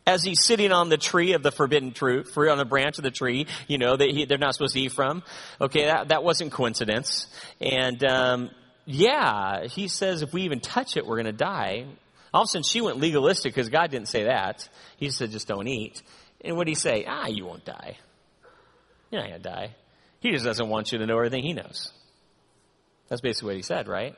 As he's sitting on the tree of the forbidden truth, on a branch of the tree, you know, that they're not supposed to eat from. Okay, that wasn't coincidence. And, he says if we even touch it, we're going to die. All of a sudden, she went legalistic because God didn't say that. He said, just don't eat. And what did he say? You won't die. You're not going to die. He just doesn't want you to know everything he knows. That's basically what he said, right?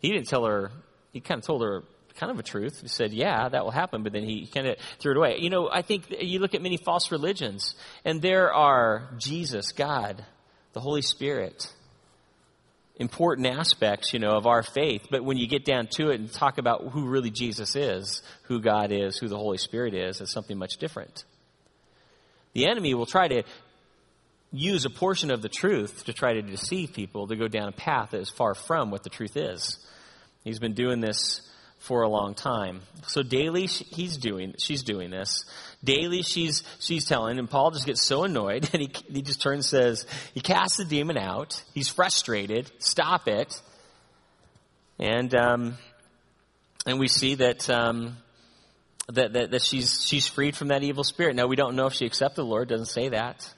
He didn't tell her, he kind of told her, kind of a truth. He said, yeah, that will happen, but then he kind of threw it away. You know, I think you look at many false religions, and there are Jesus, God, the Holy Spirit, important aspects, you know, of our faith. But when you get down to it and talk about who really Jesus is, who God is, who the Holy Spirit is, it's something much different. The enemy will try to use a portion of the truth to try to deceive people to go down a path that is far from what the truth is. He's been doing this for a long time. So daily she's doing this. Daily she's telling, and Paul just gets so annoyed, and he just turns and says, he casts the demon out. He's frustrated. Stop it. And we see that that she's freed from that evil spirit. Now, we don't know if she accepted the Lord. It doesn't say that.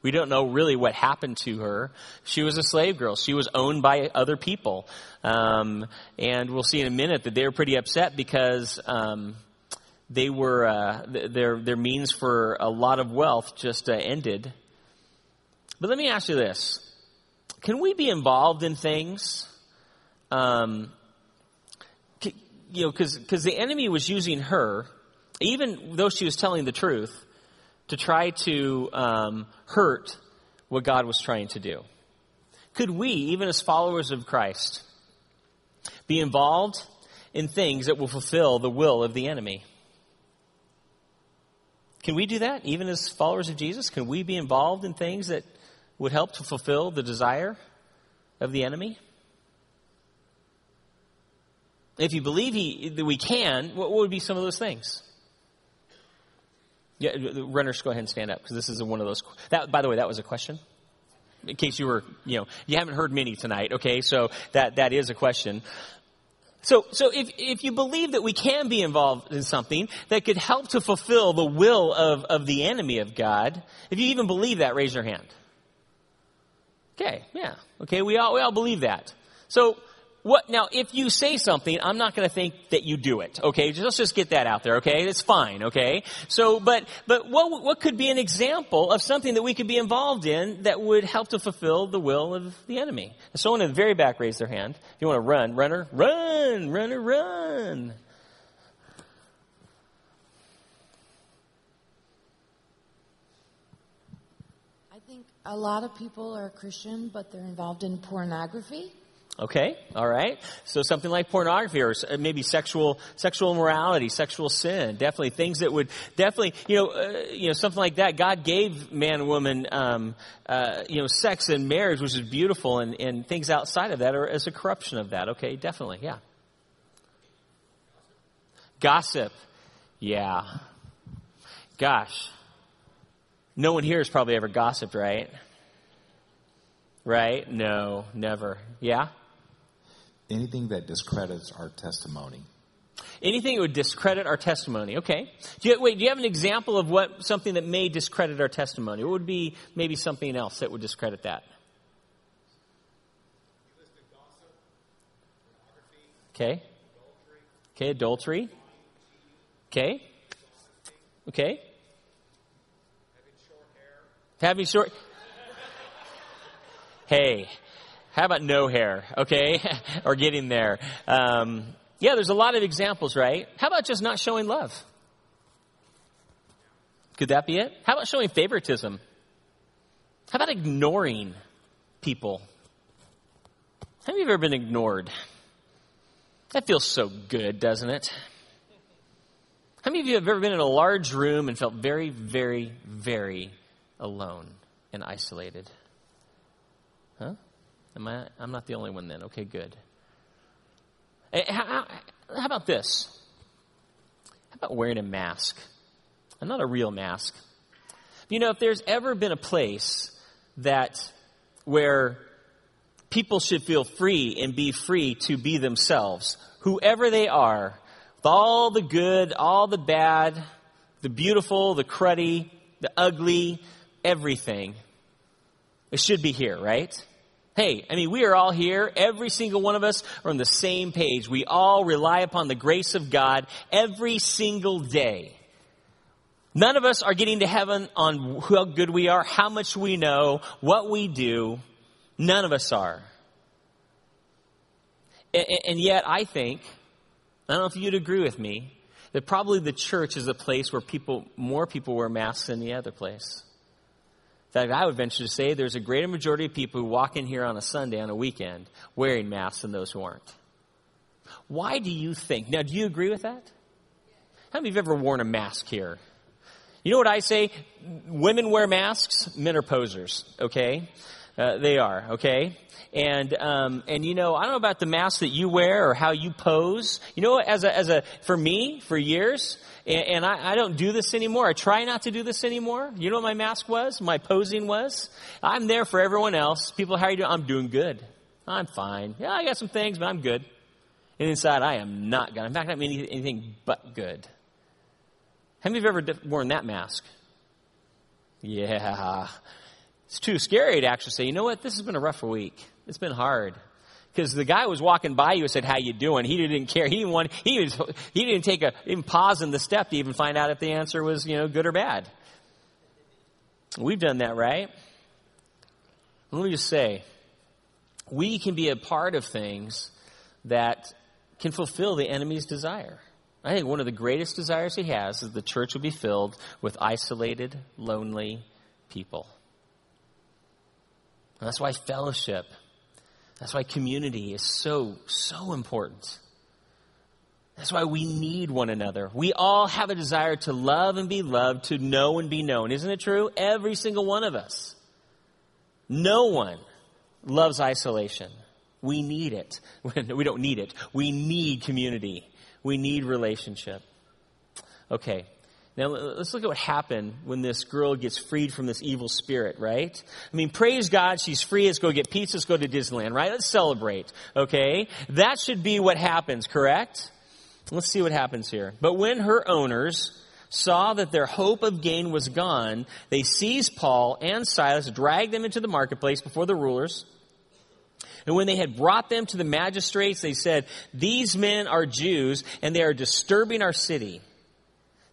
We don't know really what happened to her. She was a slave girl. She was owned by other people. And we'll see in a minute that they were pretty upset because they were their means for a lot of wealth just ended. But let me ask you this. Can we be involved in things? Because the enemy was using her, even though she was telling the truth, to try to hurt what God was trying to do. Could we, even as followers of Christ, be involved in things that will fulfill the will of the enemy? Can we do that, even as followers of Jesus? Can we be involved in things that would help to fulfill the desire of the enemy? If you believe that we can, what would be some of those things? Yeah, the runners, go ahead and stand up, because this is one of those. That, by the way, that was a question. In case you were, you haven't heard many tonight, okay? So that is a question. So if you believe that we can be involved in something that could help to fulfill the will of the enemy of God, if you even believe that, raise your hand. Okay, yeah. Okay, we all believe that. So what now, if you say something, I'm not going to think that you do it, okay? Let's just get that out there, okay? It's fine, okay? So but what could be an example of something that we could be involved in that would help to fulfill the will of the enemy? Someone in the very back raised their hand. If you want to run, runner, run. I think a lot of people are Christian, but they're involved in pornography. Okay, all right. So something like pornography, or maybe sexual immorality, sexual sin, definitely things that would definitely, something like that. God gave man and woman, sex and marriage, which is beautiful, and things outside of that are as a corruption of that. Okay, definitely, yeah. Gossip, yeah. Gosh, no one here has probably ever gossiped, right? Right? No, never. Yeah. Anything that discredits our testimony. Anything that would discredit our testimony. Okay. Do you have an example of what something that may discredit our testimony? What would be maybe something else that would discredit that? You listed gossip, pornography, adultery. Okay. Having short hair. Hey, how about no hair, okay? Or getting there. There's a lot of examples, right? How about just not showing love? Could that be it? How about showing favoritism? How about ignoring people? Have you ever been ignored? That feels so good, doesn't it? How many of you have ever been in a large room and felt very, very, very alone and isolated? Huh? I'm not the only one then. Okay, good. How about this? How about wearing a mask? And not a real mask. If there's ever been a place where people should feel free and be free to be themselves, whoever they are, with all the good, all the bad, the beautiful, the cruddy, the ugly, everything, it should be here, right? Hey, we are all here. Every single one of us are on the same page. We all rely upon the grace of God every single day. None of us are getting to heaven on how good we are, how much we know, what we do. None of us are. And yet I think, I don't know if you'd agree with me, that probably the church is the place where more people wear masks than the other place. In fact, I would venture to say there's a greater majority of people who walk in here on a Sunday, on a weekend, wearing masks than those who aren't. Why do you think? Now, do you agree with that? How many of you have ever worn a mask here? You know what I say? Women wear masks, men are posers, okay? They are, okay? And I don't know about the mask that you wear or how you pose. For me, for years, and I don't do this anymore. I try not to do this anymore. You know what my mask was? My posing was? I'm there for everyone else. People, how are you doing? I'm doing good. I'm fine. Yeah, I got some things, but I'm good. And inside, I am not good. In fact, I don't mean anything but good. How many of you have ever worn that mask? Yeah. It's too scary to actually say, you know what? This has been a rough week. It's been hard. Because the guy was walking by you and said, how you doing? He didn't care. He didn't take even pause in the step to even find out if the answer was, good or bad. We've done that, right? Let me just say, we can be a part of things that can fulfill the enemy's desire. I think one of the greatest desires he has is the church will be filled with isolated, lonely people. And that's why fellowship, that's why community is so, so important. That's why we need one another. We all have a desire to love and be loved, to know and be known. Isn't it true? Every single one of us. No one loves isolation. We need it. We don't need it. We need community. We need relationship. Okay. Now, let's look at what happened when this girl gets freed from this evil spirit, right? I mean, praise God, she's free. Let's go get pizza. Let's go to Disneyland, right? Let's celebrate, okay? That should be what happens, correct? Let's see what happens here. But when her owners saw that their hope of gain was gone, they seized Paul and Silas, dragged them into the marketplace before the rulers. And when they had brought them to the magistrates, they said, "These men are Jews, and they are disturbing our city.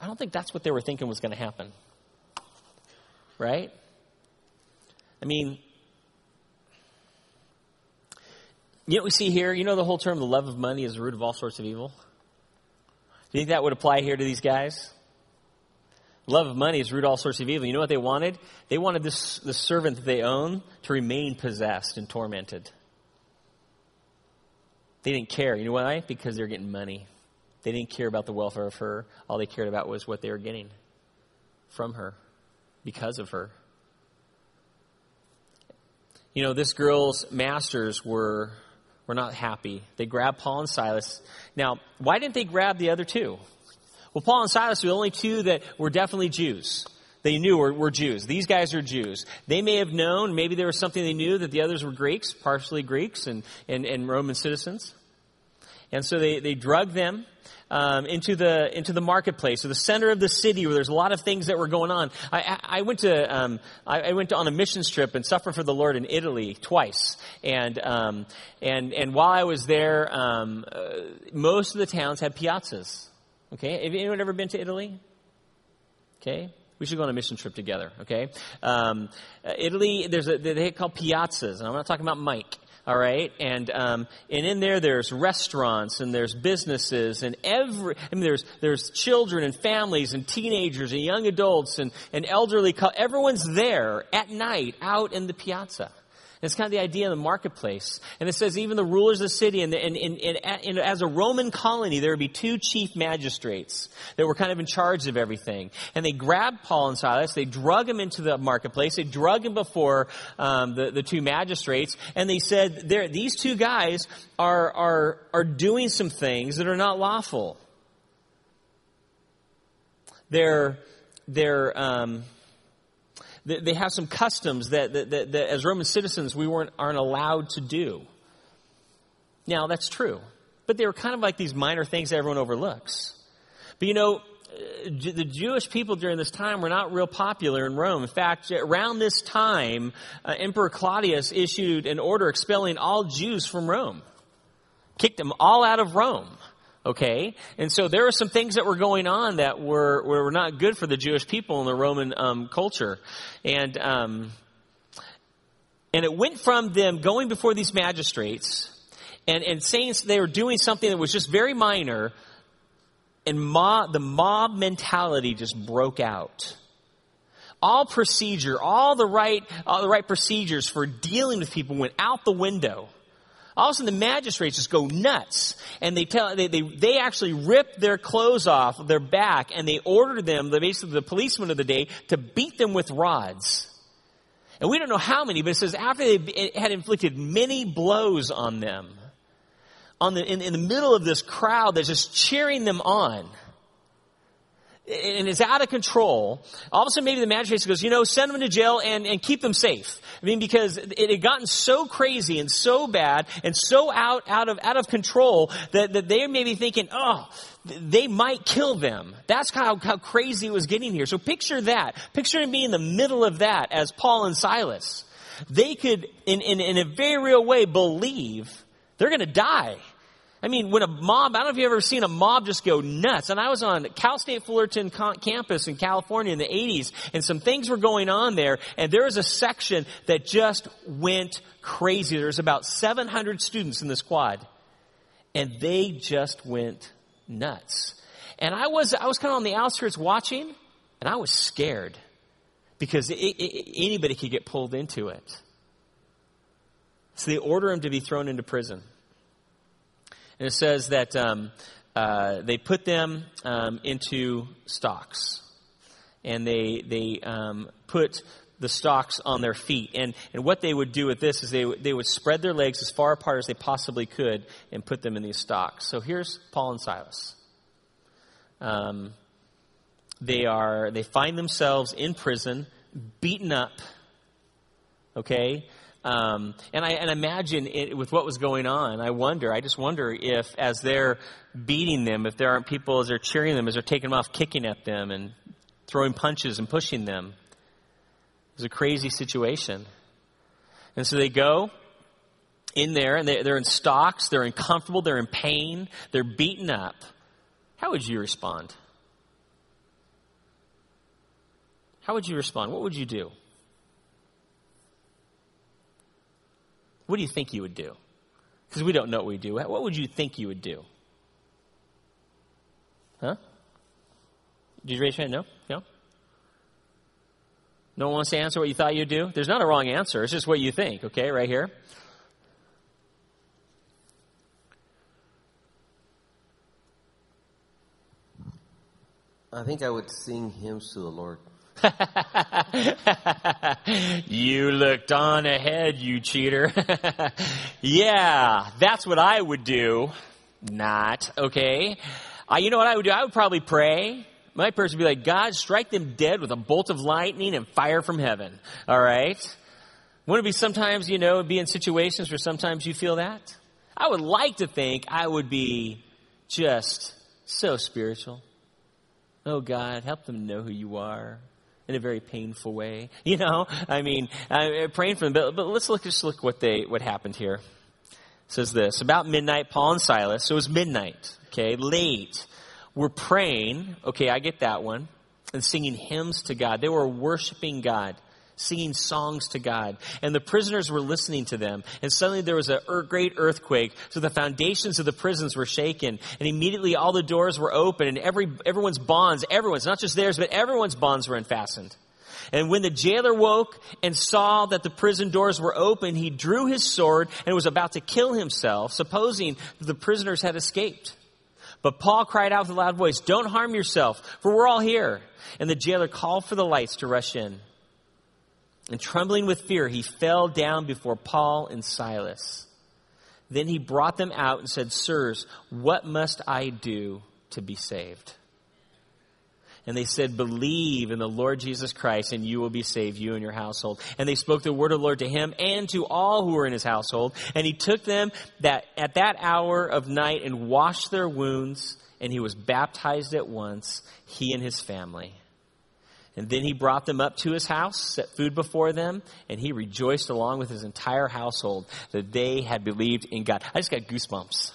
I don't think that's what they were thinking was going to happen. Right? I mean, you know what we see here? You know the whole term, the love of money is the root of all sorts of evil? Do you think that would apply here to these guys? Love of money is root of all sorts of evil. You know what they wanted? They wanted this servant that they own to remain possessed and tormented. They didn't care. You know why? Because they were getting money. They didn't care about the welfare of her. All they cared about was what they were getting from her, because of her. You know, this girl's masters were not happy. They grabbed Paul and Silas. Now, why didn't they grab the other two? Well, Paul and Silas were the only two that were definitely Jews. They knew were Jews. These guys are Jews. They may have known, maybe there was something they knew that the others were Greeks, partially Greeks and Roman citizens. And so they drug them into the marketplace, or the center of the city, where there's a lot of things that were going on. I went on a missions trip and suffered for the Lord in Italy twice. And while I was there, most of the towns had piazzas. Okay, have anyone ever been to Italy? Okay. We should go on a mission trip together. Okay, Italy. There's they call piazzas, and I'm not talking about Mike. All right, and in there's restaurants and there's businesses and there's children and families and teenagers and young adults and elderly. Everyone's there at night out in the piazza. And it's kind of the idea of the marketplace. And it says even the rulers of the city and as a Roman colony, there would be two chief magistrates that were kind of in charge of everything. And they grabbed Paul and Silas. They drug them into the marketplace. They drug them before the two magistrates. And they said, these two guys are doing some things that are not lawful. They have some customs that as Roman citizens we aren't allowed to do. Now, that's true. But they were kind of like these minor things that everyone overlooks. But you know, the Jewish people during this time were not real popular in Rome. In fact, around this time, Emperor Claudius issued an order expelling all Jews from Rome. Kicked them all out of Rome. Okay, and so there were some things that were going on that were not good for the Jewish people in the Roman culture. And it went from them going before these magistrates and saying they were doing something that was just very minor, and the mob mentality just broke out. All the right procedures for dealing with people went out the window. All of a sudden, the magistrates just go nuts, and they actually rip their clothes off their back, and they order them, basically the policemen of the day, to beat them with rods. And we don't know how many, but it says after they had inflicted many blows on them, in the middle of this crowd that's just cheering them on, and it's out of control. All of a sudden, maybe the magistrate goes, you know, send them to jail and keep them safe. I mean, because it had gotten so crazy and so bad and so out of control that they may be thinking, oh, they might kill them. That's how crazy it was getting here. So picture that. Picture me in the middle of that as Paul and Silas. They could, in a very real way, believe they're going to die. I mean, when a mob, I don't know if you've ever seen a mob just go nuts. And I was on Cal State Fullerton campus in California in the 80s, and some things were going on there, and there was a section that just went crazy. There was about 700 students in this quad, and they just went nuts. And I was kind of on the outskirts watching, and I was scared because anybody could get pulled into it. So they order him to be thrown into prison. And it says that they put them into stocks. And they put the stocks on their feet. And what they would do with this is they would spread their legs as far apart as they possibly could and put them in these stocks. So here's Paul and Silas. They find themselves in prison, beaten up. Okay? And I imagine it, with what was going on, I just wonder if as they're beating them, if there aren't people as they're cheering them, as they're taking them off, kicking at them and throwing punches and pushing them. It was a crazy situation. And so they go in there, and they're in stocks, they're uncomfortable, they're in pain, they're beaten up. How would you respond? How would you respond? What would you do? What do you think you would do? Because we don't know what we do. What would you think you would do? Huh? Did you raise your hand? No? No? No one wants to answer what you thought you'd do? There's not a wrong answer. It's just what you think, okay, right here. I think I would sing hymns to the Lord. You looked on ahead, you cheater. Yeah, that's what I would do. Not, okay. You know what I would do? I would probably pray. My person would be like, God, strike them dead with a bolt of lightning and fire from heaven. All right? Wouldn't it be sometimes, be in situations where sometimes you feel that? I would like to think I would be just so spiritual. Oh, God, help them know who you are in a very painful way. I'm praying for them. But let's look what happened here. It says this. About midnight, Paul and Silas, so it was midnight, okay, late, were praying, okay, I get that one, and singing hymns to God. They were worshiping God, singing songs to God. And the prisoners were listening to them. And suddenly there was a great earthquake, so the foundations of the prisons were shaken. And immediately all the doors were open, and everyone's bonds, not just theirs, but everyone's bonds were unfastened. And when the jailer woke and saw that the prison doors were open, he drew his sword and was about to kill himself, supposing that the prisoners had escaped. But Paul cried out with a loud voice, "Don't harm yourself, for we're all here." And the jailer called for the lights to rush in. And trembling with fear, he fell down before Paul and Silas. Then he brought them out and said, "Sirs, what must I do to be saved?" And they said, "Believe in the Lord Jesus Christ, and you will be saved, you and your household." And they spoke the word of the Lord to him and to all who were in his household. And he took them at that hour of night and washed their wounds. And he was baptized at once, he and his family. And then he brought them up to his house, set food before them. And he rejoiced along with his entire household that they had believed in God. I just got goosebumps.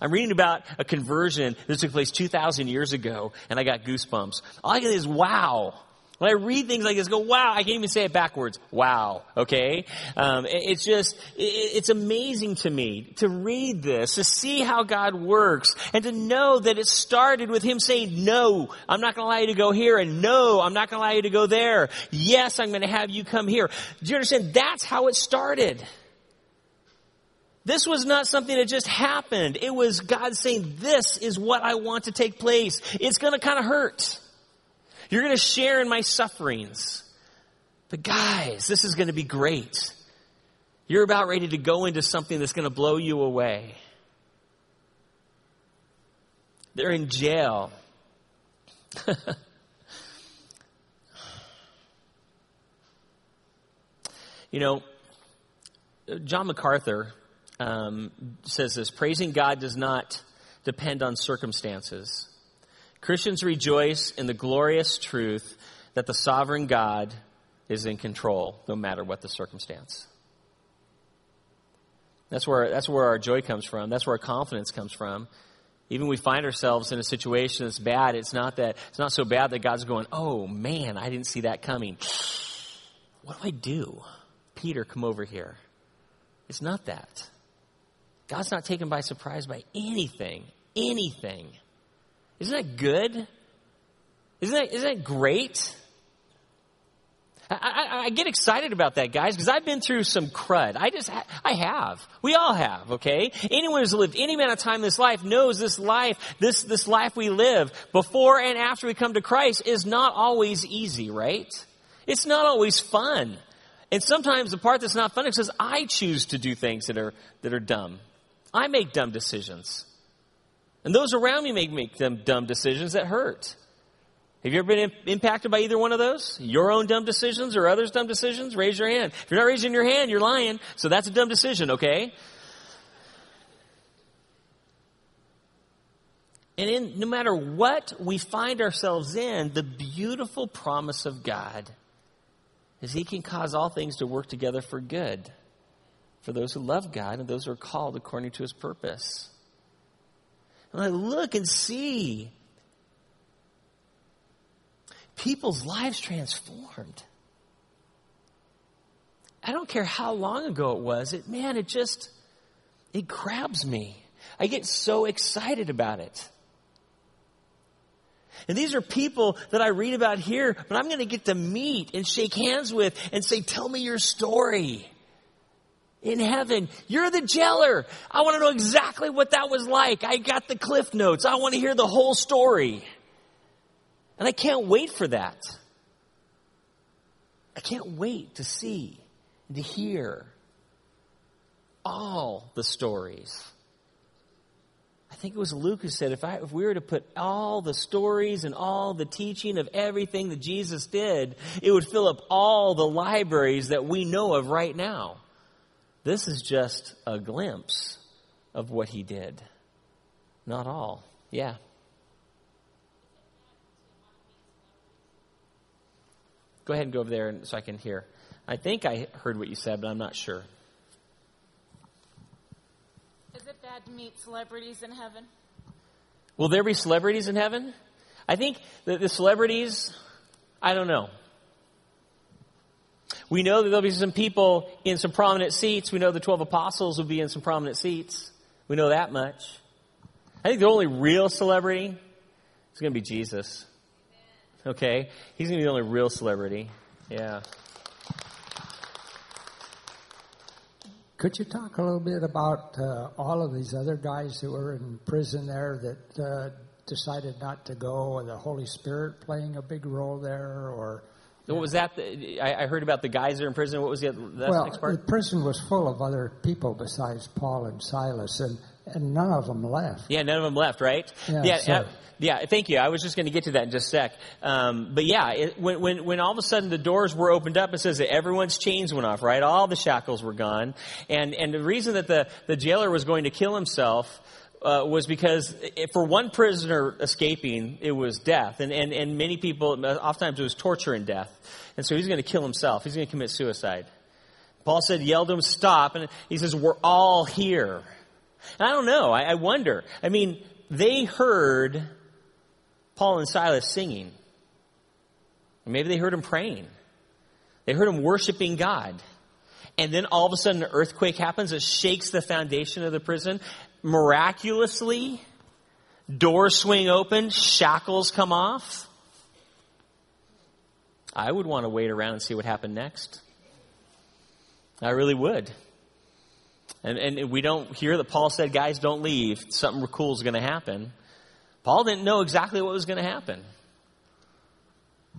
I'm reading about a conversion that took place 2,000 years ago, and I got goosebumps. All I get is wow. When I read things like this, I go, wow, I can't even say it backwards. Wow, okay? It's amazing to me to read this, to see how God works, and to know that it started with him saying, "No, I'm not going to allow you to go here," and "No, I'm not going to allow you to go there." "Yes, I'm going to have you come here." Do you understand? That's how it started. This was not something that just happened. It was God saying, "This is what I want to take place. It's going to kind of hurt. You're going to share in my sufferings. But guys, this is going to be great. You're about ready to go into something that's going to blow you away." They're in jail. John MacArthur says this: "Praising God does not depend on circumstances. Christians rejoice in the glorious truth that the sovereign God is in control, no matter what the circumstance." That's where our joy comes from. That's where our confidence comes from. Even we find ourselves in a situation that's bad. It's not so bad that God's going, "Oh man, I didn't see that coming. What do I do? Peter, come over here." It's not that. God's not taken by surprise by anything anything. Isn't that good? Isn't that great? I get excited about that, guys, because I've been through some crud. I have. We all have, okay? Anyone who's lived any amount of time in this life knows this life we live before and after we come to Christ is not always easy, right? It's not always fun. And sometimes the part that's not fun is I choose to do things that are dumb. I make dumb decisions. And those around me make them dumb decisions that hurt. Have you ever been impacted by either one of those? Your own dumb decisions or others' dumb decisions? Raise your hand. If you're not raising your hand, you're lying. So that's a dumb decision, okay? And no matter what we find ourselves in, the beautiful promise of God is He can cause all things to work together for good, for those who love God and those who are called according to His purpose. And I look and see people's lives transformed. I don't care how long ago it was. It grabs me. I get so excited about it. And these are people that I read about here, but I'm going to get to meet and shake hands with and say, tell me your story. In heaven, you're the jailer. I want to know exactly what that was like. I got the cliff notes. I want to hear the whole story. And I can't wait for that. I can't wait to see and to hear all the stories. I think it was Luke who said, if we were to put all the stories and all the teaching of everything that Jesus did, it would fill up all the libraries that we know of right now. This is just a glimpse of what He did. Not all. Yeah. Go ahead and go over there so I can hear. I think I heard what you said, but I'm not sure. Is it bad to meet celebrities in heaven? Will there be celebrities in heaven? I think that the celebrities, I don't know. We know that there'll be some people in some prominent seats. We know the 12 apostles will be in some prominent seats. We know that much. I think the only real celebrity is going to be Jesus. Okay, He's going to be the only real celebrity. Yeah. Could you talk a little bit about all of these other guys who were in prison there that decided not to go, and the Holy Spirit playing a big role there? Or what was that? I heard about the guys that are in prison. What was the next part? The prison was full of other people besides Paul and Silas, and none of them left. Yeah, none of them left, right? Yeah. So. Yeah, thank you. I was just going to get to that in just a sec. But yeah, when all of a sudden the doors were opened up, it says that everyone's chains went off, right? All the shackles were gone. And the reason that the jailer was going to kill himself was because for one prisoner escaping, it was death. And many people, oftentimes it was torture and death. And so he's going to kill himself. He's going to commit suicide. Paul said, yelled to him, stop. And he says, we're all here. And I don't know. I wonder. I mean, they heard Paul and Silas singing. Maybe they heard him praying. They heard him worshiping God. And then all of a sudden an earthquake happens. It shakes the foundation of the prison. Miraculously, doors swing open. Shackles come off. I would want to wait around and see what happened next. I really would. And we don't hear that Paul said, guys, don't leave. Something cool is going to happen. Paul didn't know exactly what was going to happen.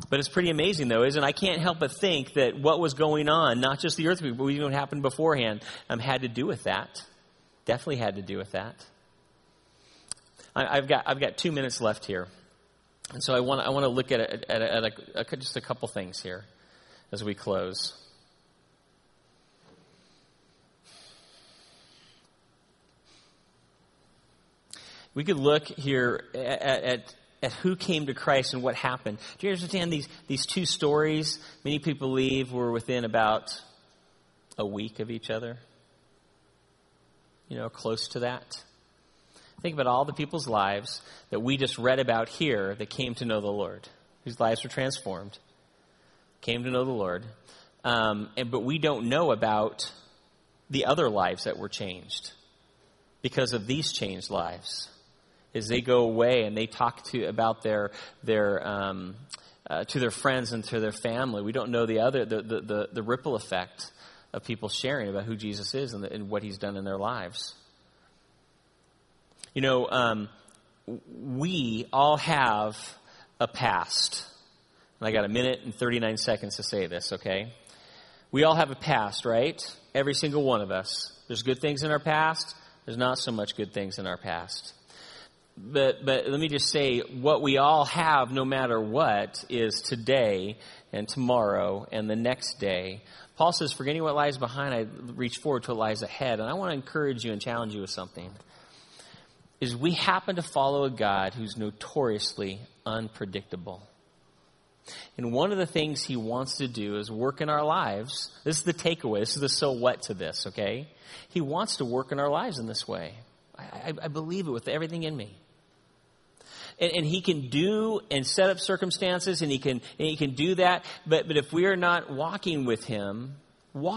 But it's pretty amazing, though, isn't it? I can't help but think that what was going on, not just the earthquake, but even what happened beforehand, had to do with that. Definitely had to do with that. I've got 2 minutes left here. And so I want to look at just a couple things here as we close. We could look here at who came to Christ and what happened. Do you understand these two stories? Many people believe were within about a week of each other. You know, close to that. Think about all the people's lives that we just read about here that came to know the Lord, whose lives were transformed, came to know the Lord. But we don't know about the other lives that were changed because of these changed lives. is they go away and they talk to about to their friends and to their family. We don't know the ripple effect of people sharing about who Jesus is and what he's done in their lives. You know, we all have a past. And I got a minute and 39 seconds to say this, okay? We all have a past, right? Every single one of us. There's good things in our past. There's not so much good things in our past. But let me just say, what we all have, no matter what, is today and tomorrow and the next day. Paul says, forgetting what lies behind, I reach forward to what lies ahead. And I want to encourage you and challenge you with something. Is we happen to follow a God who's notoriously unpredictable. And one of the things he wants to do is work in our lives. This is the takeaway. This is the so what to this, okay? He wants to work in our lives in this way. I believe it with everything in me. And he can do and set up circumstances, and he can do that. But if we are not walking with him, we're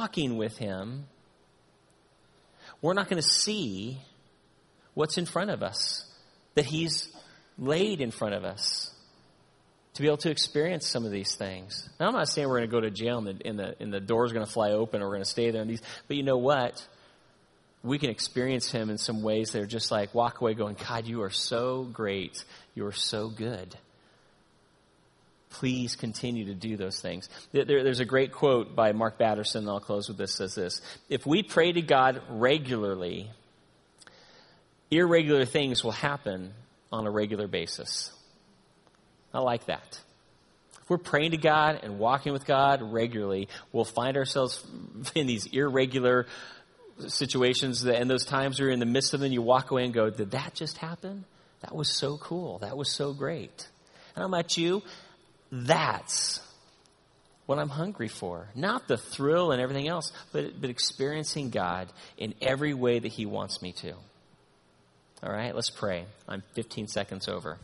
not going to see what's in front of us, that he's laid in front of us to be able to experience some of these things. Now, I'm not saying we're going to go to jail and the door's going to fly open or we're going to stay there. But you know what? We can experience him in some ways that are just like walk away going, God, you are so great. You are so good. Please continue to do those things. There's a great quote by Mark Batterson, and I'll close with this, says this. If we pray to God regularly, irregular things will happen on a regular basis. I like that. If we're praying to God and walking with God regularly, we'll find ourselves in these irregular situations, and those times where you're in the midst of them, you walk away and go, did that just happen? That was so cool. That was so great. And how about you? That's what I'm hungry for. Not the thrill and everything else, but experiencing God in every way that he wants me to. All right, let's pray. I'm 15 seconds over.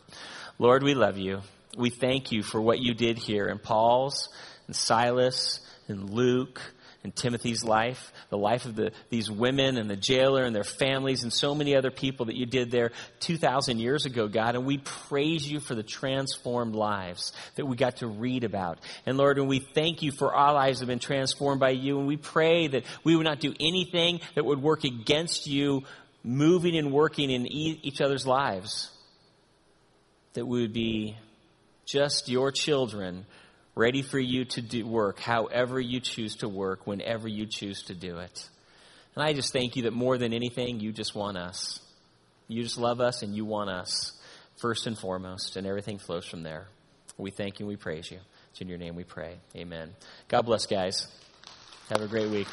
Lord, we love you. We thank you for what you did here in Paul's and Silas and Luke and Timothy's life, the life of these women and the jailer and their families and so many other people that you did there 2,000 years ago, God. And we praise you for the transformed lives that we got to read about. And Lord, and we thank you for our lives have been transformed by you. And we pray that we would not do anything that would work against you moving and working in each other's lives. That we would be just your children, ready for you to do work however you choose to work, whenever you choose to do it. And I just thank you that more than anything, you just want us. You just love us and you want us first and foremost, and everything flows from there. We thank you and we praise you. It's in your name we pray. Amen. God bless, guys. Have a great week.